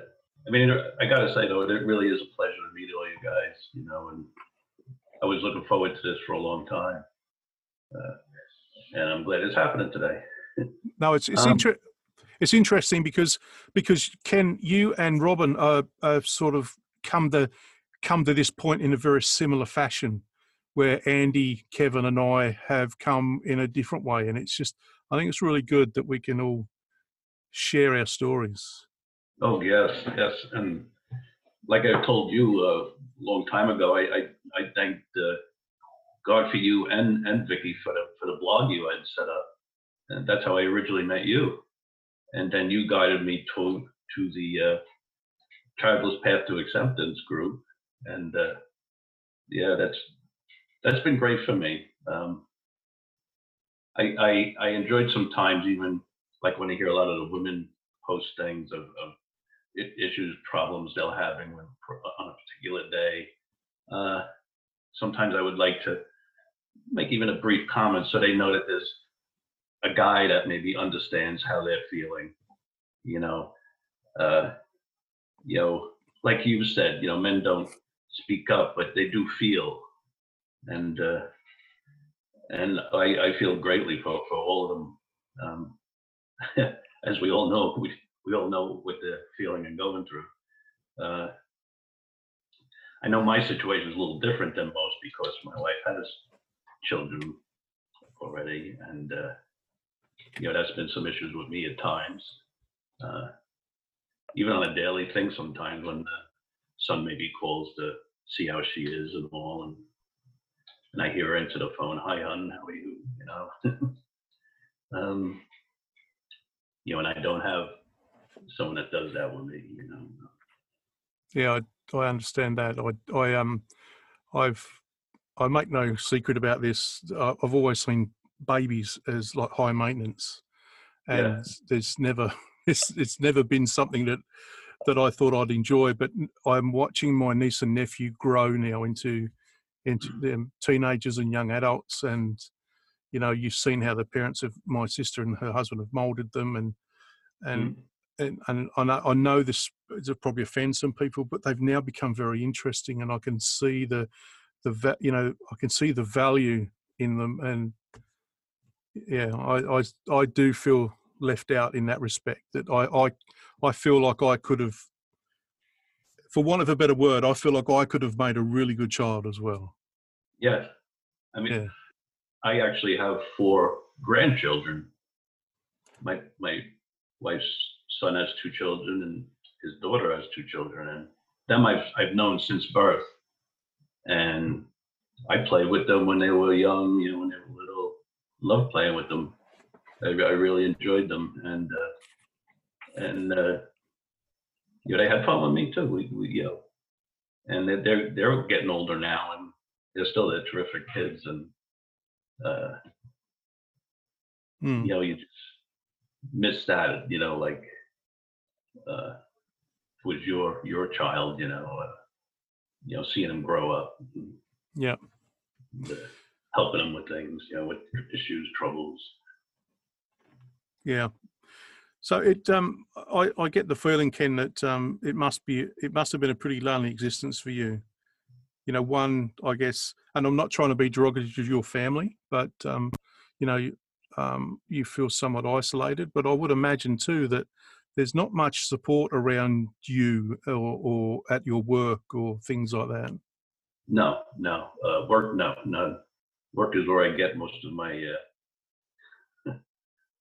I mean, I got to say, though, it really is a pleasure to meet all you guys, you know, and I was looking forward to this for a long time. Uh, and I'm glad it's happening today. No, it's it's, um, inter- it's interesting because, because Ken, you and Robin are, are sort of come to, come to this point in a very similar fashion where Andy, Kevin, and I have come in a different way. And it's just, I think it's really good that we can all share our stories. Oh, yes, yes. And like I told you a long time ago, I I, I thanked uh, God for you and, and Vicky for the, for the blog you had set up. And that's how I originally met you. And then you guided me to to the uh, Childless Path to Acceptance group. And uh, yeah, that's that's been great for me. Um, I, I, I enjoyed sometimes even like when I hear a lot of the women post things of, of issues, problems they'll having on a particular day. Uh, sometimes I would like to make even a brief comment so they know that there's a guy that maybe understands how they're feeling. You know, uh, you know, like you said, you know, men don't speak up, but they do feel, and uh, and I, I feel greatly for, for all of them. Um, as we all know, we. We all know what they're feeling and going through. Uh, I know my situation is a little different than most because my wife has children already, and uh, you know, that's been some issues with me at times. Uh, even on a daily thing, sometimes when the son maybe calls to see how she is and all, and and I hear her into the phone, "Hi, hun, how are you?" You know, um, you know, and I don't have someone that does that with me, you know. Yeah, I, I understand that. I, I, um, I've, I make no secret about this. I've always seen babies as like high maintenance, and yeah. there's never, it's, it's never been something that, that I thought I'd enjoy. But I'm watching my niece and nephew grow now into, into mm-hmm. them teenagers and young adults, and you know, you've seen how the parents of my sister and her husband have molded them, and, and. Mm-hmm. And, and I know this probably offends some people, but they've now become very interesting, and I can see the, the you know, I can see the value in them, and yeah, I I, I do feel left out in that respect. That I, I I feel like I could have, for want of a better word, I feel like I could have made a really good child as well. Yes, I mean, yeah. I actually have four grandchildren. My my wife's son has two children, and his daughter has two children, and them I've I've known since birth, and I played with them when they were young, you know, when they were little. Loved playing with them. I, I really enjoyed them, and uh, and uh, you know, they had fun with me too. We, we you know, and they're, they're they're getting older now, and they're still they're terrific kids, and uh, mm. you know, you just miss that, you know, like. Uh, was your your child, you know, uh, you know, seeing him grow up, yeah, and, uh, helping him with things, you know, with issues, troubles, Yeah. So it, um, I, I get the feeling, Ken, that um, it must be, it must have been a pretty lonely existence for you. You know, one, I guess, and I'm not trying to be derogatory to your family, but um, you know, um, you feel somewhat isolated. But I would imagine too that there's not much support around you or, or at your work or things like that. No, no, uh, work, no, no. Work is where I get most of my uh,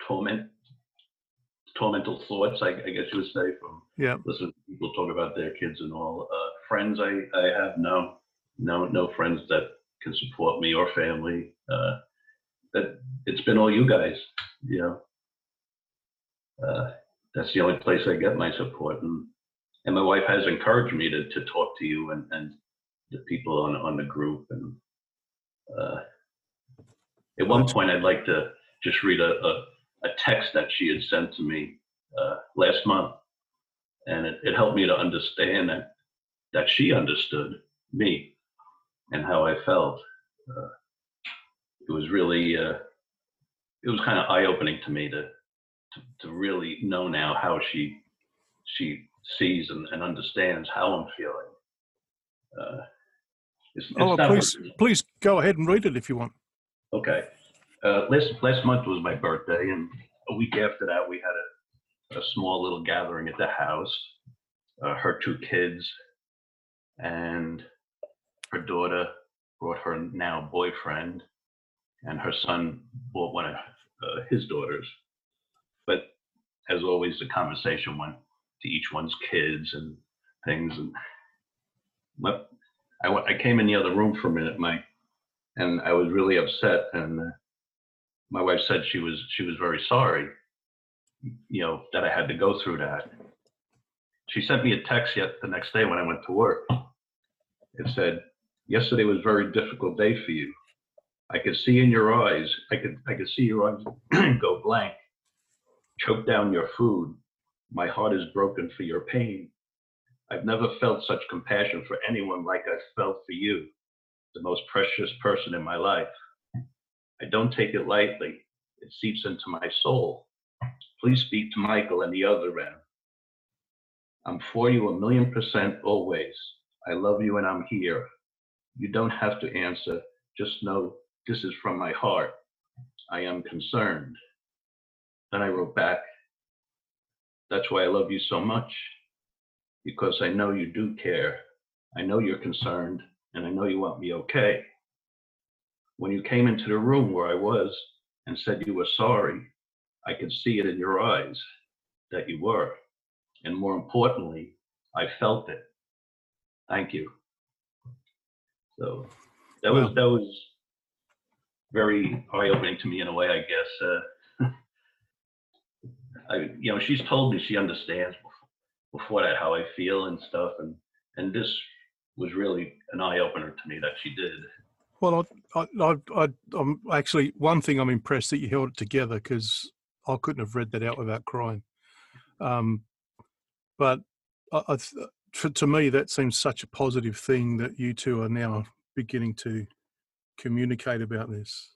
torment. Tormental thoughts, I, I guess you would say, from yeah. listening to people talk about their kids and all. Uh, friends, I, I have no, no, no friends that can support me or family. Uh, that it's been all you guys, you know. Uh, that's the only place I get my support, and and my wife has encouraged me to to talk to you and and the people on on the group. And uh, at one point, I'd like to just read a. a a text that she had sent to me uh, last month. And it, it helped me to understand that, that she understood me and how I felt. Uh, it was really, uh, it was kind of eye-opening to me to, to, to really know now how she she sees and, and understands how I'm feeling. Uh, it's, it's oh, please, please go ahead and read it if you want. Okay. Uh, last, last month was my birthday, and a week after that, we had a, a small little gathering at the house. Uh, her two kids and her daughter brought her now boyfriend, and her son brought one of uh, his daughters. But as always, the conversation went to each one's kids and things. And but I, I came in the other room for a minute, Mike, and I was really upset. And uh, my wife said she was she was very sorry, you know, that I had to go through that. She sent me a text yet the next day when I went to work. It said, "Yesterday was a very difficult day for you. I could see in your eyes, I could I could see your eyes go blank, choke down your food. My heart is broken for your pain. I've never felt such compassion for anyone like I felt for you, the most precious person in my life. I don't take it lightly. It seeps into my soul. Please speak to Michael and the other end. I'm for you a million percent always. I love you and I'm here. You don't have to answer. Just know this is from my heart. I am concerned." Then I wrote back, "That's why I love you so much, because I know you do care. I know you're concerned and I know you want me okay. When you came into the room where I was and said you were sorry, I could see it in your eyes that you were. And more importantly, I felt it. Thank you." So that was, that was very eye-opening to me in a way, I guess. Uh, I, you know, she's told me she understands before, before that how I feel and stuff. And, and this was really an eye-opener to me that she did. Well, I, I, I, I'm actually, one thing I'm impressed that you held it together, because I couldn't have read that out without crying. Um, but I, I, to, to me, that seems such a positive thing that you two are now beginning to communicate about this.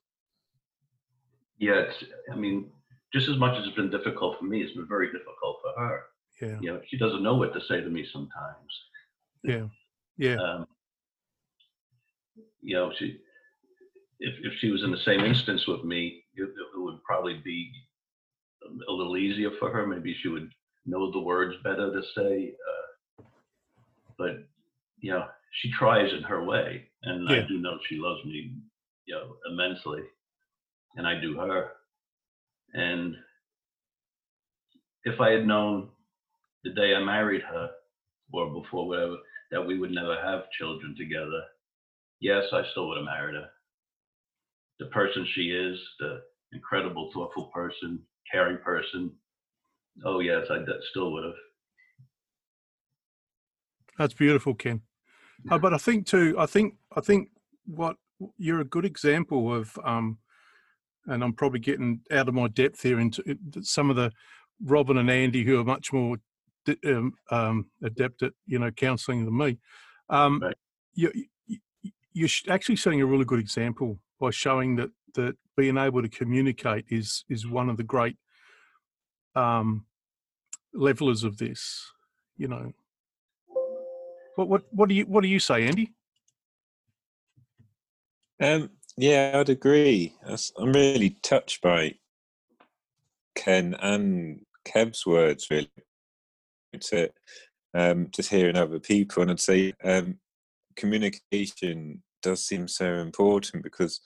Yeah, it's, I mean, just as much as it's been difficult for me, it's been very difficult for her. Yeah. You know, she doesn't know what to say to me sometimes. Yeah, yeah. Um, You know, she, if if she was in the same instance with me, it, it would probably be a little easier for her. Maybe she would know the words better to say. Uh, but, you know, she tries in her way. And yeah. I do know she loves me, you know, immensely. And I do her. And if I had known the day I married her, or before, whatever, that we would never have children together, yes, I still would have married her. The person she is, the incredible, thoughtful person, caring person. Oh, yes, I still would have. That's beautiful, Ken. Yeah. Uh, but I think too, I think, I think what you're a good example of, um, and I'm probably getting out of my depth here into some of the Robin and Andy who are much more um, um, adept at, you know, counselling than me. Um, right. you, You're actually setting a really good example by showing that that being able to communicate is is one of the great um, levelers of this, you know. What what what do you what do you say, Andy? Um, yeah, I'd agree. I'm really touched by Ken and Kev's words, really. It's it. Um, just hearing other people, and I'd say um, communication does seem so important, because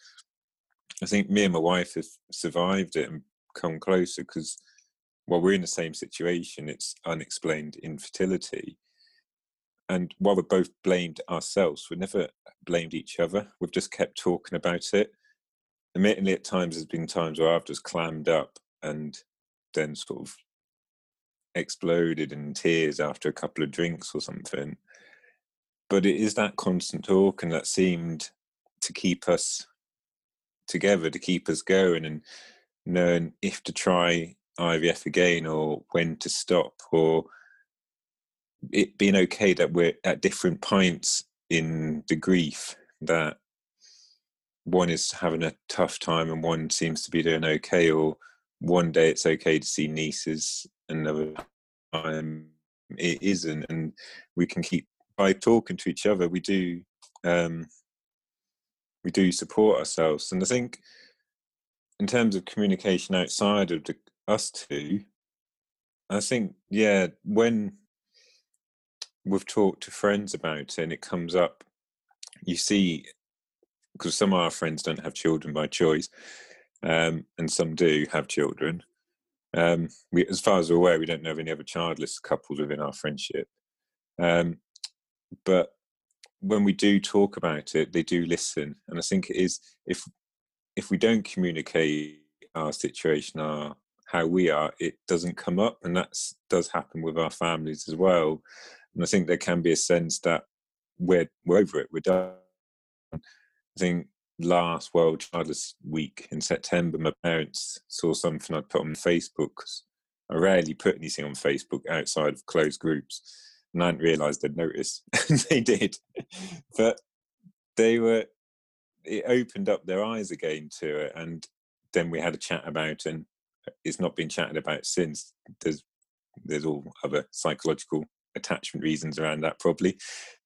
I think me and my wife have survived it and come closer because, while we're in the same situation, it's unexplained infertility. And while we both blamed ourselves, we never blamed each other. We've just kept talking about it. Admittedly, at times there's been times where I've just clammed up and then sort of exploded in tears after a couple of drinks or something. But it is that constant talk, and that seemed to keep us together, to keep us going, and knowing if to try I V F again or when to stop, or it being okay that we're at different points in the grief, that one is having a tough time and one seems to be doing okay, or one day it's okay to see nieces, another time it isn't, and we can keep by talking to each other. We do um we do support ourselves. And I think in terms of communication outside of the, us two, I think, yeah, when we've talked to friends about it and it comes up, you see, because some of our friends don't have children by choice, um, and some do have children. Um, we, as far as we're aware, we don't know of any other childless couples within our friendship. Um, but when we do talk about it, they do listen. And I think it is, if if we don't communicate our situation, our how we are, it doesn't come up. And that does happen with our families as well. And I think there can be a sense that we're, we're over it, we're done. I think last World Childless Week in September, my parents saw something I'd put on Facebook, because I rarely put anything on Facebook outside of closed groups, and I hadn't realised they'd noticed. They did. But they were, it opened up their eyes again to it, and then we had a chat about it, and it's not been chatted about since. There's there's all other psychological attachment reasons around that probably,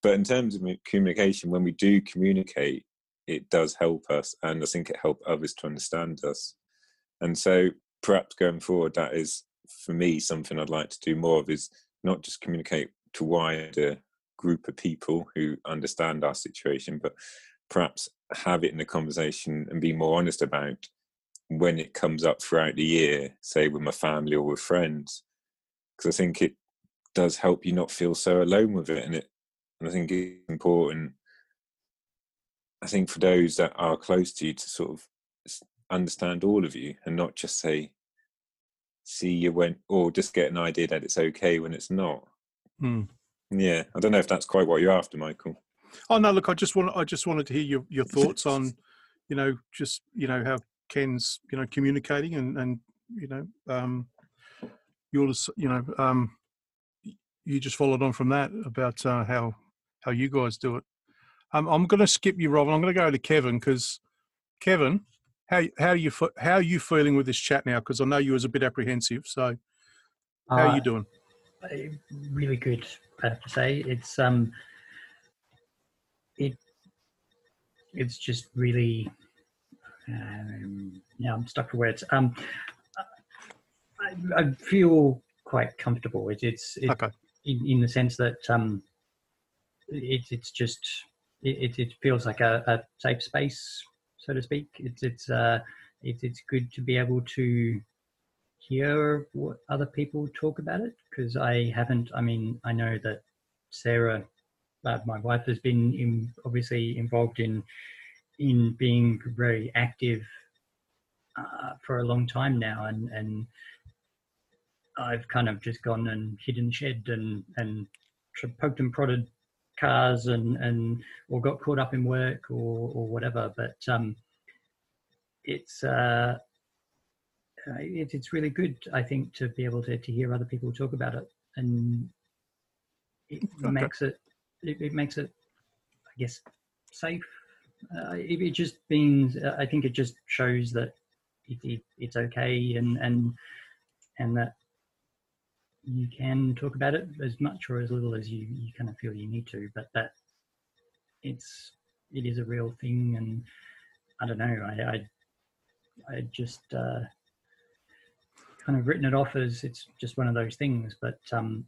but in terms of communication, when we do communicate, it does help us, and I think it helps others to understand us. And so perhaps going forward, that is for me something I'd like to do more of, is not just communicate to a wider group of people who understand our situation, but perhaps have it in the conversation and be more honest about when it comes up throughout the year, say with my family or with friends, because I think it does help you not feel so alone with it. And it, and I think it's important, I think, for those that are close to you to sort of understand all of you, and not just say, see you when, or just get an idea that it's okay when it's not. Mm. Yeah. I don't know if that's quite what you're after, Michael. Oh no, look, I just want, I just wanted to hear your, your thoughts on, you know, just, you know, how Ken's, you know, communicating, and, and, you know, um, yours, you know, um, you just followed on from that about uh, how how you guys do it. Um, I'm going to skip you, Robin. I'm going to go to Kevin, because Kevin, how how you how are you feeling with this chat now? Because I know you was a bit apprehensive. So how uh, are you doing? Really good, I have to say. It's um, it it's just really um, yeah. I'm stuck for words. Um, I, I feel quite comfortable. It, it's it's okay. In, in the sense that um, it, it's just, it, it feels like a, a safe space, so to speak. It's it's uh, it, it's good to be able to hear what other people talk about it, because I haven't, I mean, I know that Sarah, uh, my wife, has been in, obviously involved in, in being very active uh, for a long time now, and, and I've kind of just gone and hid and shed and, and poked and prodded cars and, and or got caught up in work or, or whatever. But um, it's uh, it, it's really good, I think, to be able to, to hear other people talk about it, and it okay. makes it, it it makes it, I guess, safe. Uh, it, it just means uh, I think it just shows that it, it, it's okay and and and that. you can talk about it as much or as little as you, you kind of feel you need to, but that it's it is a real thing. And I don't know, I I, I just uh, kind of written it off as it's just one of those things. But um,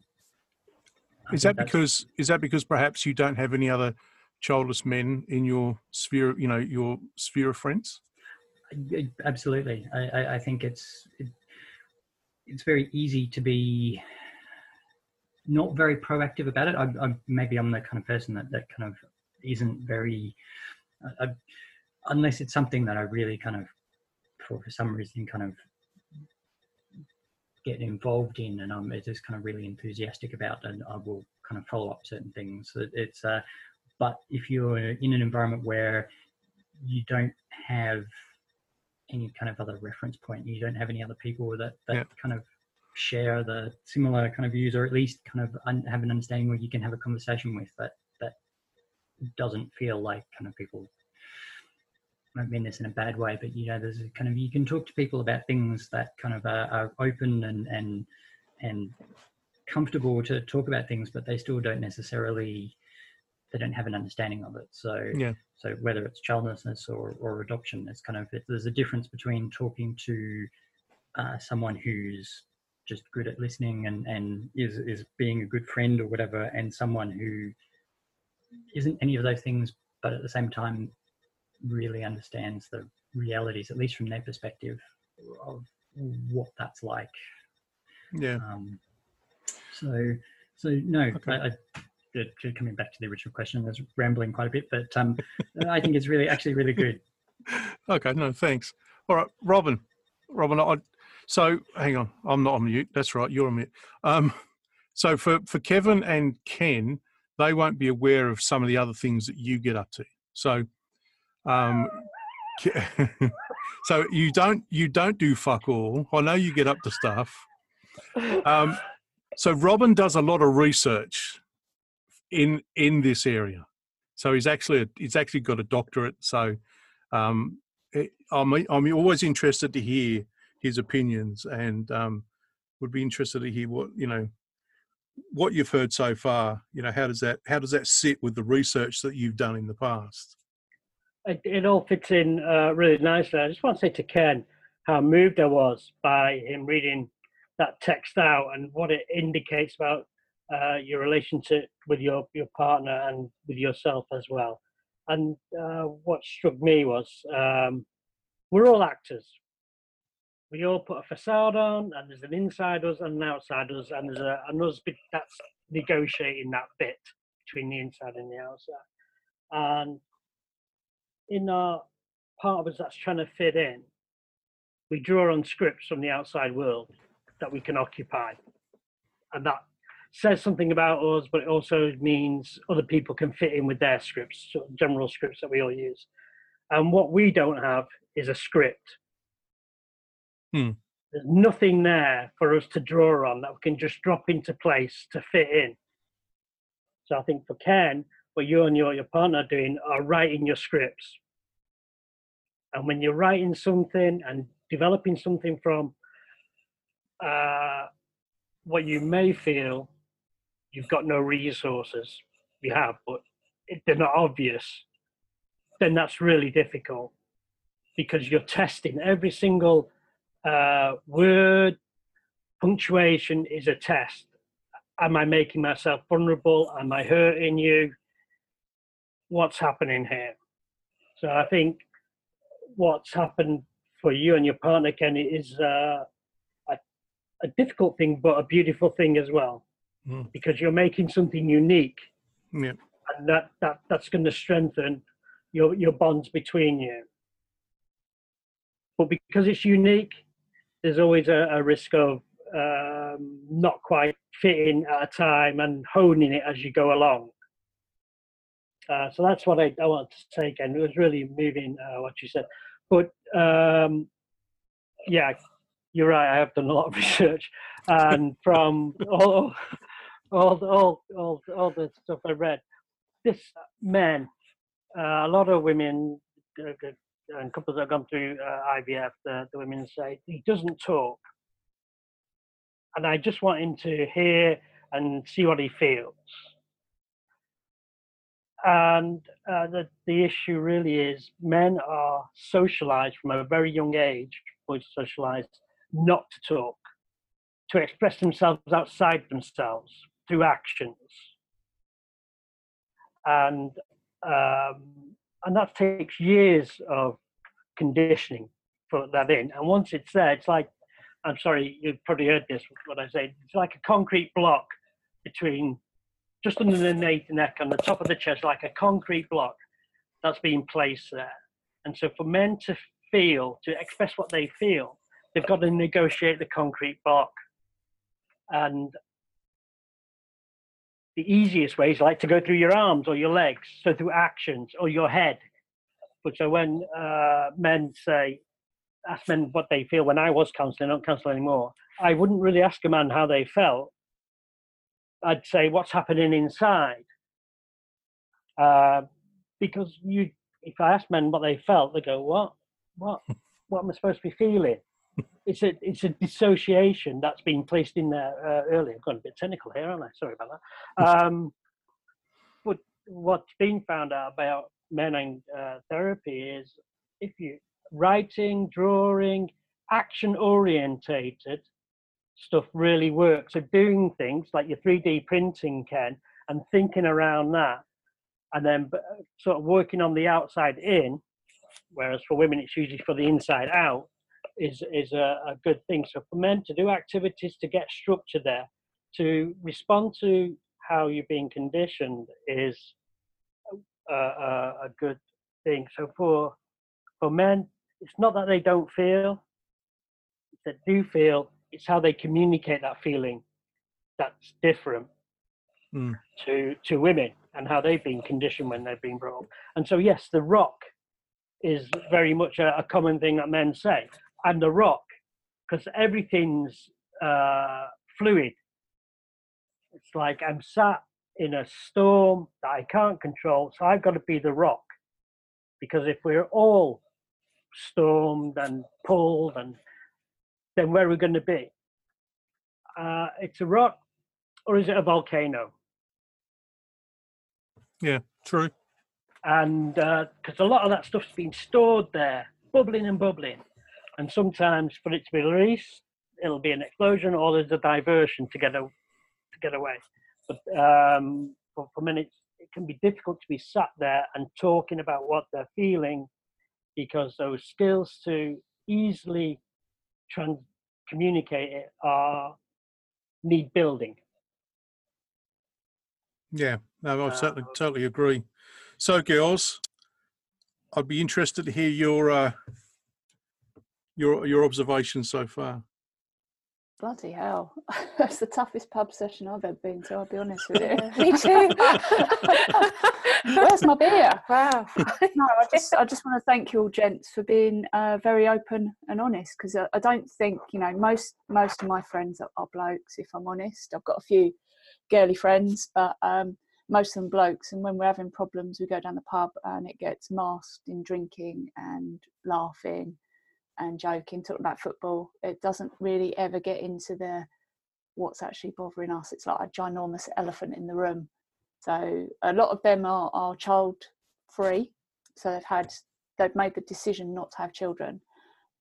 is that because is that because perhaps you don't have any other childless men in your sphere, you know, your sphere of friends? Absolutely, I, I, I think it's it, it's very easy to be not very proactive about it. I, I, maybe I'm the kind of person that, that kind of isn't very, I, I, unless it's something that I really kind of, for, for some reason, kind of get involved in, and I'm just kind of really enthusiastic about, and I will kind of follow up certain things. So it's, uh, but if you're in an environment where you don't have any kind of other reference point, you don't have any other people that, that yeah. kind of share the similar kind of views, or at least kind of un- have an understanding where you can have a conversation with that, that doesn't feel like kind of people, I don't mean this in a bad way, but you know, there's a kind of, you can talk to people about things that kind of are, are open and, and, and comfortable to talk about things, but they still don't necessarily, they don't have an understanding of it. So yeah. So whether it's childlessness or, or adoption, it's kind of, it, there's a difference between talking to uh, someone who's just good at listening and, and is, is being a good friend or whatever, and someone who isn't any of those things, but at the same time really understands the realities, at least from their perspective, of what that's like. Yeah. Um, so, so no, okay. I, I coming back to the original question, I was rambling quite a bit, but um, I think it's really, actually really good. Okay, no, thanks. All right, Robin. Robin, I, so hang on, I'm not on mute. That's right, you're on mute. Um, so for, for Kevin and Ken, they won't be aware of some of the other things that you get up to. So um, so you don't, you don't do fuck all. I know you get up to stuff. Um, so Robin does a lot of research in in this area, so he's actually he's actually got a doctorate. So um it, I'm I'm always interested to hear his opinions, and um would be interested to hear what you know what you've heard so far. You know, how does that how does that sit with the research that you've done in the past? It, it all fits in uh, really nicely. I just want to say to Ken how moved I was by him reading that text out and what it indicates about Uh, your relationship with your, your partner and with yourself as well. And uh, what struck me was um, we're all actors. We all put a facade on, and there's an inside us and an outside us, and there's a, an us that's negotiating that bit between the inside and the outside. And in our part of us that's trying to fit in, we draw on scripts from the outside world that we can occupy. And that says something about us, but it also means other people can fit in with their scripts, sort of general scripts that we all use. And what we don't have is a script. Hmm. There's nothing there for us to draw on that we can just drop into place to fit in. So I think for Ken, what you and your, your partner are doing are writing your scripts. And when you're writing something and developing something from uh, what you may feel, you've got no resources, you have, but if they're not obvious, then that's really difficult, because you're testing every single uh, word. Punctuation is a test. Am I making myself vulnerable? Am I hurting you? What's happening here? So I think what's happened for you and your partner, Kenny, is uh, a, a difficult thing, but a beautiful thing as well. Mm. Because you're making something unique, yeah. and that, that that's going to strengthen your your bonds between you. But because it's unique, there's always a, a risk of um, not quite fitting at a time and honing it as you go along. Uh, so that's what I, I wanted to say, Ken. It was really moving uh, what you said. But um, yeah, you're right. I have done a lot of research, and from all. All, all, all, all the stuff I read. This man, uh, a lot of women uh, and couples that have gone through uh, I V F, the, the women say he doesn't talk. and I just want him to hear and see what he feels. And uh, the, the issue really is men are socialized from a very young age, boys are socialized not to talk, to express themselves outside themselves through actions. And um, and that takes years of conditioning for that in. And once it's there, it's like, I'm sorry, you've probably heard this, what I say, it's like a concrete block between just under the neck and the top of the chest, like a concrete block that's being placed there. And so for men to feel, to express what they feel, they've got to negotiate the concrete block. And the easiest way is like to go through your arms or your legs, so through actions, or your head. But so when uh, men say, ask men what they feel, when I was counselling, I don't counsel anymore, I wouldn't really ask a man how they felt. I'd say, what's happening inside? Uh, because you, if I ask men what they felt, they go, what? What? What am I supposed to be feeling? It's a it's a dissociation that's been placed in there uh, earlier. I've gone a bit technical here, haven't I? Sorry about that. Um, but what's been found out about men and uh, therapy is if you writing, drawing, action orientated stuff really works. So doing things like your three D printing, Ken, and thinking around that, and then sort of working on the outside in. Whereas for women, it's usually for the inside out. is is a, a good thing. So for men to do activities, to get structure there, to respond to how you're being conditioned is a, a, a good thing. So for for men, it's not that they don't feel, that do feel, it's how they communicate that feeling that's different mm. to to women and how they've been conditioned when they've been brought up. And so yes, the rock is very much a, a common thing that men say. And the rock, because everything's uh, fluid. It's like I'm sat in a storm that I can't control, so I've got to be the rock. Because if we're all stormed and pulled, and then where are we going to be? Uh, it's a rock, or is it a volcano? Yeah, true. And because uh, a lot of that stuff's been stored there, bubbling and bubbling. And sometimes for it to be released, it'll be an explosion, or there's a diversion to get, a, to get away. But um, for, for minutes, it can be difficult to be sat there and talking about what they're feeling, because those skills to easily trans- communicate it are need building. Yeah, no, I certainly um, totally agree. So, girls, I'd be interested to hear your... Uh... Your your observations so far. Bloody hell! That's the toughest pub session I've ever been to. I'll be honest with you. Me too. Where's my beer? Wow. No, I just I just want to thank you all, gents, for being uh, very open and honest. Because I, I don't think you know most most of my friends are, are blokes. If I'm honest, I've got a few girly friends, but um, most of them blokes. And when we're having problems, we go down the pub, and it gets masked in drinking and laughing and joking, talking about football. It doesn't really ever get into the what's actually bothering us. It's like a ginormous elephant in the room. So a lot of them are, are child free, so they've had they've made the decision not to have children,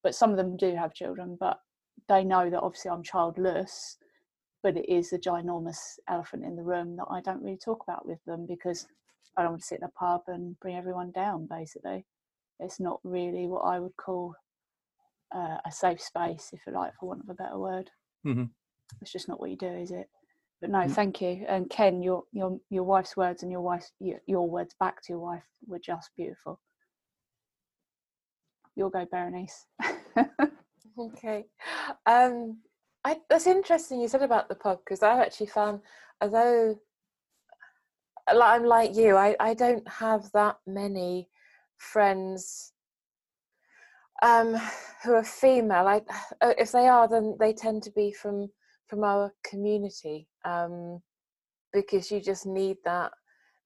but some of them do have children, but they know that obviously I'm childless, but it is a ginormous elephant in the room that I don't really talk about with them, because I don't want to sit in a pub and bring everyone down. Basically, it's not really what I would call Uh, a safe space, if you like, for want of a better word. Mm-hmm. It's just not what you do, is it? But no, mm-hmm. Thank you. And Ken, your your your wife's words and your wife's your, your words back to your wife were just beautiful. You'll go, Berenice. Okay, um, I, that's interesting. You said about the pub, because I've actually found, although I'm like you, I I don't have that many friends um who are female. I if they are, then they tend to be from from our community, um because you just need that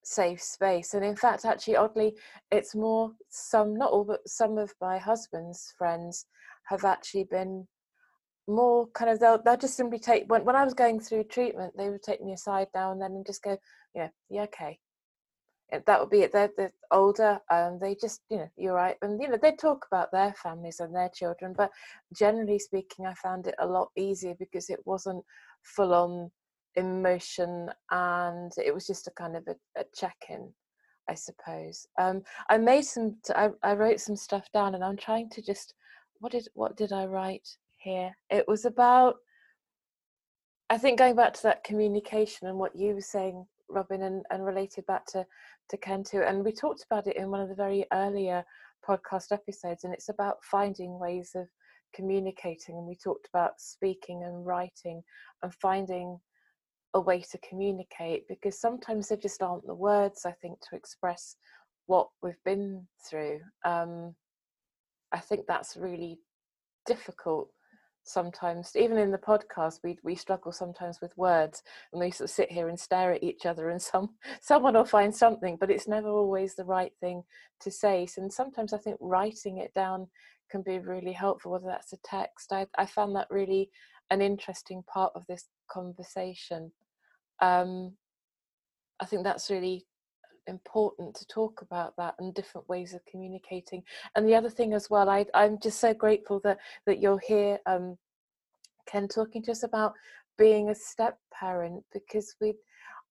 safe space. And in fact, actually, oddly, it's more some, not all, but some of my husband's friends have actually been more kind of, they'll, they'll just simply take, when, when I was going through treatment, they would take me aside now and then and just go, you know, yeah, okay. That would be it. They're, they're older, um, they just, you know, you're right. And, you know, they talk about their families and their children, but generally speaking, I found it a lot easier because it wasn't full on emotion and it was just a kind of a, a check-in, I suppose. Um, I made some, I, I wrote some stuff down and I'm trying to just, what did, what did I write here? It was about, I think going back to that communication and what you were saying, Robin, and, and related back to, to Ken too. And we talked about it in one of the very earlier podcast episodes, and it's about finding ways of communicating. And we talked about speaking and writing and finding a way to communicate, because sometimes there just aren't the words, I think, to express what we've been through. Um, I think that's really difficult sometimes. Even in the podcast, we we struggle sometimes with words, and we sort of sit here and stare at each other, and some someone will find something, but it's never always the right thing to say. So, and sometimes I think writing it down can be really helpful, whether that's a text. I, I found that really an interesting part of this conversation. Um, I think that's really important to talk about that and different ways of communicating. And the other thing as well, I, I'm just so grateful that that you're here, um, Ken, talking to us about being a step parent, because we,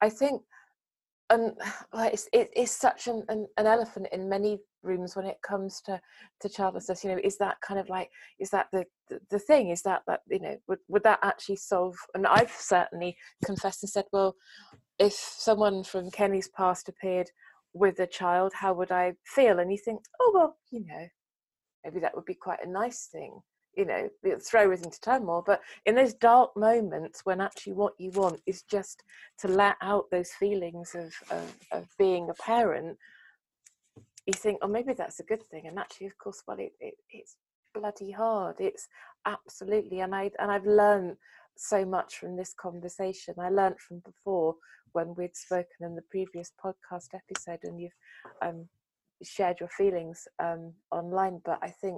I think, and like it's, it is such an, an, an elephant in many rooms when it comes to to childlessness. You know, is that kind of like, is that the the, the thing? Is that that you know, would would that actually solve? And I've certainly confessed and said, well, if someone from Kenny's past appeared with a child, how would I feel? And you think, oh, well, you know, maybe that would be quite a nice thing, you know, throw everything to turmoil. But in those dark moments when actually what you want is just to let out those feelings of, of, of being a parent, you think, oh, maybe that's a good thing. And actually, of course, well, it, it, it's bloody hard. It's absolutely, and, I, and I've learned so much from this conversation. I learned from before when we'd spoken in the previous podcast episode, and you've um, shared your feelings um, online. But I think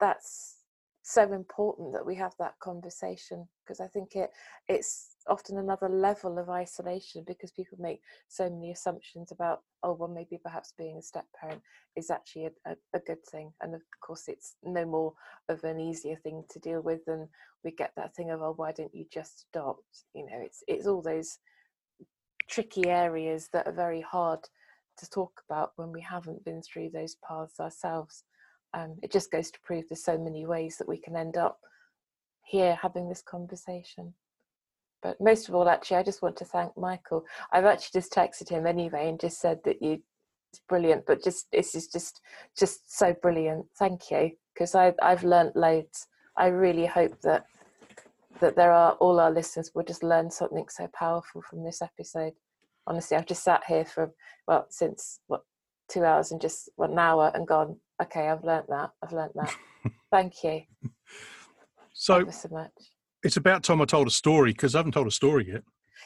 that's so important that we have that conversation, because I think it it's often another level of isolation, because people make so many assumptions about, oh, well, maybe perhaps being a step parent is actually a, a, a good thing. And of course, it's no more of an easier thing to deal with than we get that thing of, oh, why don't you just adopt? You know, it's it's all those tricky areas that are very hard to talk about when we haven't been through those paths ourselves. Um, it just goes to prove there's so many ways that we can end up here having this conversation. But most of all, actually, I just want to thank Michael. I've actually just texted him anyway and just said that you, it's brilliant, but just this is just just so brilliant. Thank you, because I've I've learnt loads. I really hope that that there are, all our listeners will just learn something so powerful from this episode. Honestly, I've just sat here for, well, since what, two hours and just well, an hour and gone, okay, I've learnt that. I've learnt that. Thank you. So, thank you so much. It's about time I told a story, because I haven't told a story yet.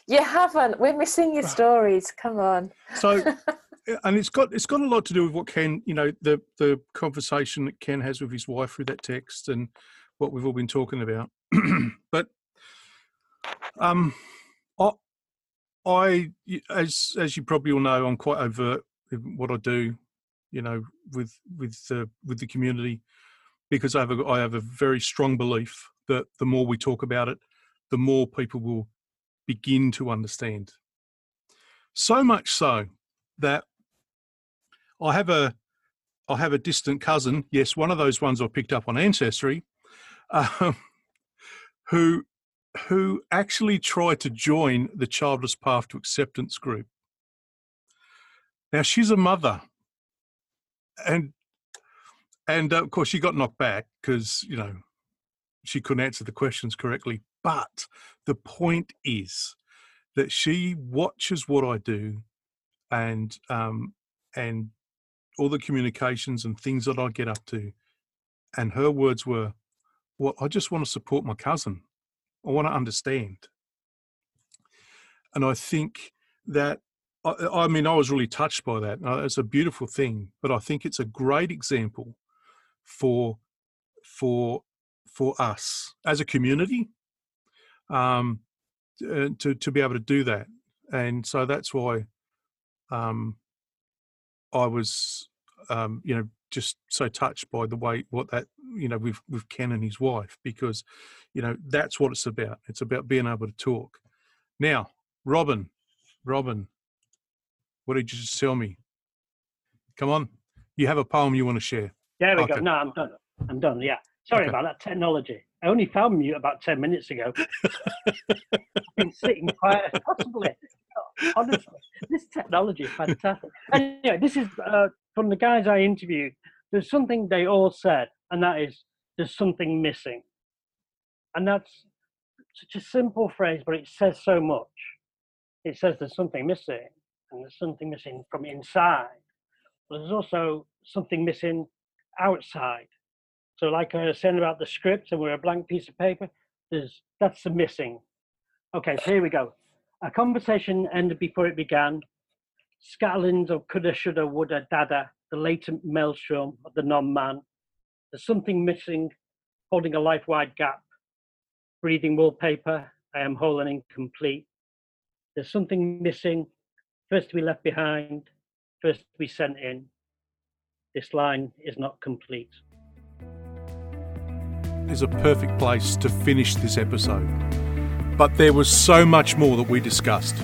You haven't. We're missing your stories. Come on. So, and it's got it's got a lot to do with what Ken, you know, the the conversation that Ken has with his wife through that text and what we've all been talking about. But um, I, I, as as you probably all know, I'm quite overt in what I do, you know, with with uh, with the community, because I have a, I have a very strong belief that the more we talk about it, the more people will begin to understand. So much so that I have a I have a distant cousin, yes, one of those ones I picked up on Ancestry, um, who who actually tried to join the Childless Path to Acceptance group. Now, she's a mother, and and uh, of course she got knocked back because, you know, she couldn't answer the questions correctly. But the point is that she watches what I do, and um, and all the communications and things that I get up to, and her words were, well, I just want to support my cousin. I want to understand. And I think that, I, I mean, I was really touched by that. It's a beautiful thing, but I think it's a great example for, for, for us as a community um, to, to be able to do that. And so that's why um, I was, um, you know, just so touched by the way what that, you know, with, with Ken and his wife, because, you know, that's what it's about. It's about being able to talk. Now, Robin, Robin, what did you just tell me? Come on. You have a poem you want to share. There we okay. go. No, I'm done. I'm done. Yeah. Sorry okay. about that technology. I only found you about ten minutes ago. I've been sitting quiet as possibly. Honestly, this technology is fantastic. Anyway, this is uh, from the guys I interviewed. There's something they all said, and that is, there's something missing. And that's such a simple phrase, but it says so much. It says there's something missing, and there's something missing from inside. But there's also something missing outside. So like I was saying about the script, and we're a blank piece of paper, there's that's the missing. Okay, so here we go. A conversation ended before it began. Scatterings of coulda, shoulda, woulda, dada, the latent maelstrom of the non-man. There's something missing, holding a life-wide gap. Breathing wallpaper, I am whole and incomplete. There's something missing, first to be left behind, first to be sent in. This line is not complete. Is a perfect place to finish this episode. But there was so much more that we discussed.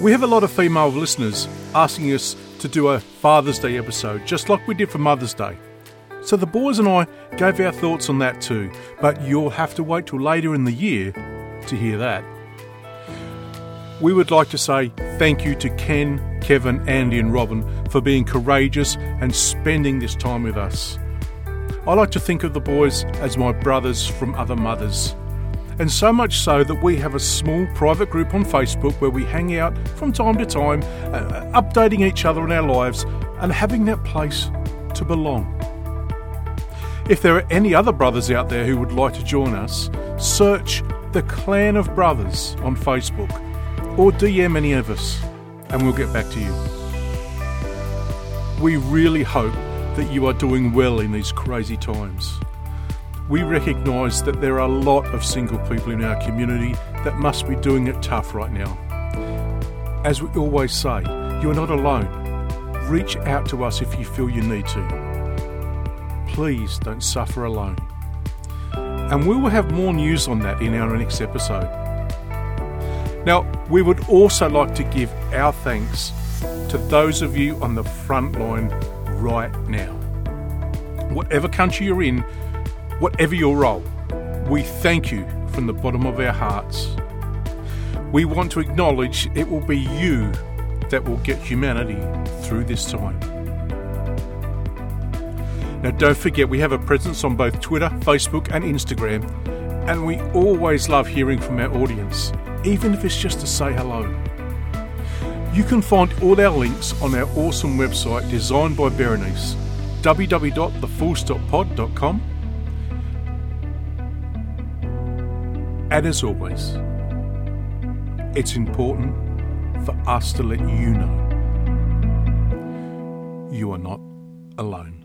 We have a lot of female listeners asking us to do a Father's Day episode, just like we did for Mother's Day. So the boys and I gave our thoughts on that too, but you'll have to wait till later in the year to hear that. We would like to say thank you to Ken, Kevin, Andy and Robin for being courageous and spending this time with us. I like to think of the boys as my brothers from other mothers. And so much so that we have a small private group on Facebook where we hang out from time to time, uh, updating each other on our lives and having that place to belong. If there are any other brothers out there who would like to join us, search The Clan of Brothers on Facebook or D M any of us and we'll get back to you. We really hope that you are doing well in these crazy times. We recognise that there are a lot of single people in our community that must be doing it tough right now. As we always say, you're not alone. Reach out to us if you feel you need to. Please don't suffer alone. And we will have more news on that in our next episode. Now, we would also like to give our thanks to those of you on the front line right now. Whatever country you're in, whatever your role, we thank you from the bottom of our hearts. We want to acknowledge it will be you that will get humanity through this time. Now don't forget, we have a presence on both Twitter, Facebook and Instagram, and we always love hearing from our audience, even if it's just to say hello. You can find all our links on our awesome website designed by Berenice, w w w dot the full stop pod dot com. And as always, it's important for us to let you know you are not alone.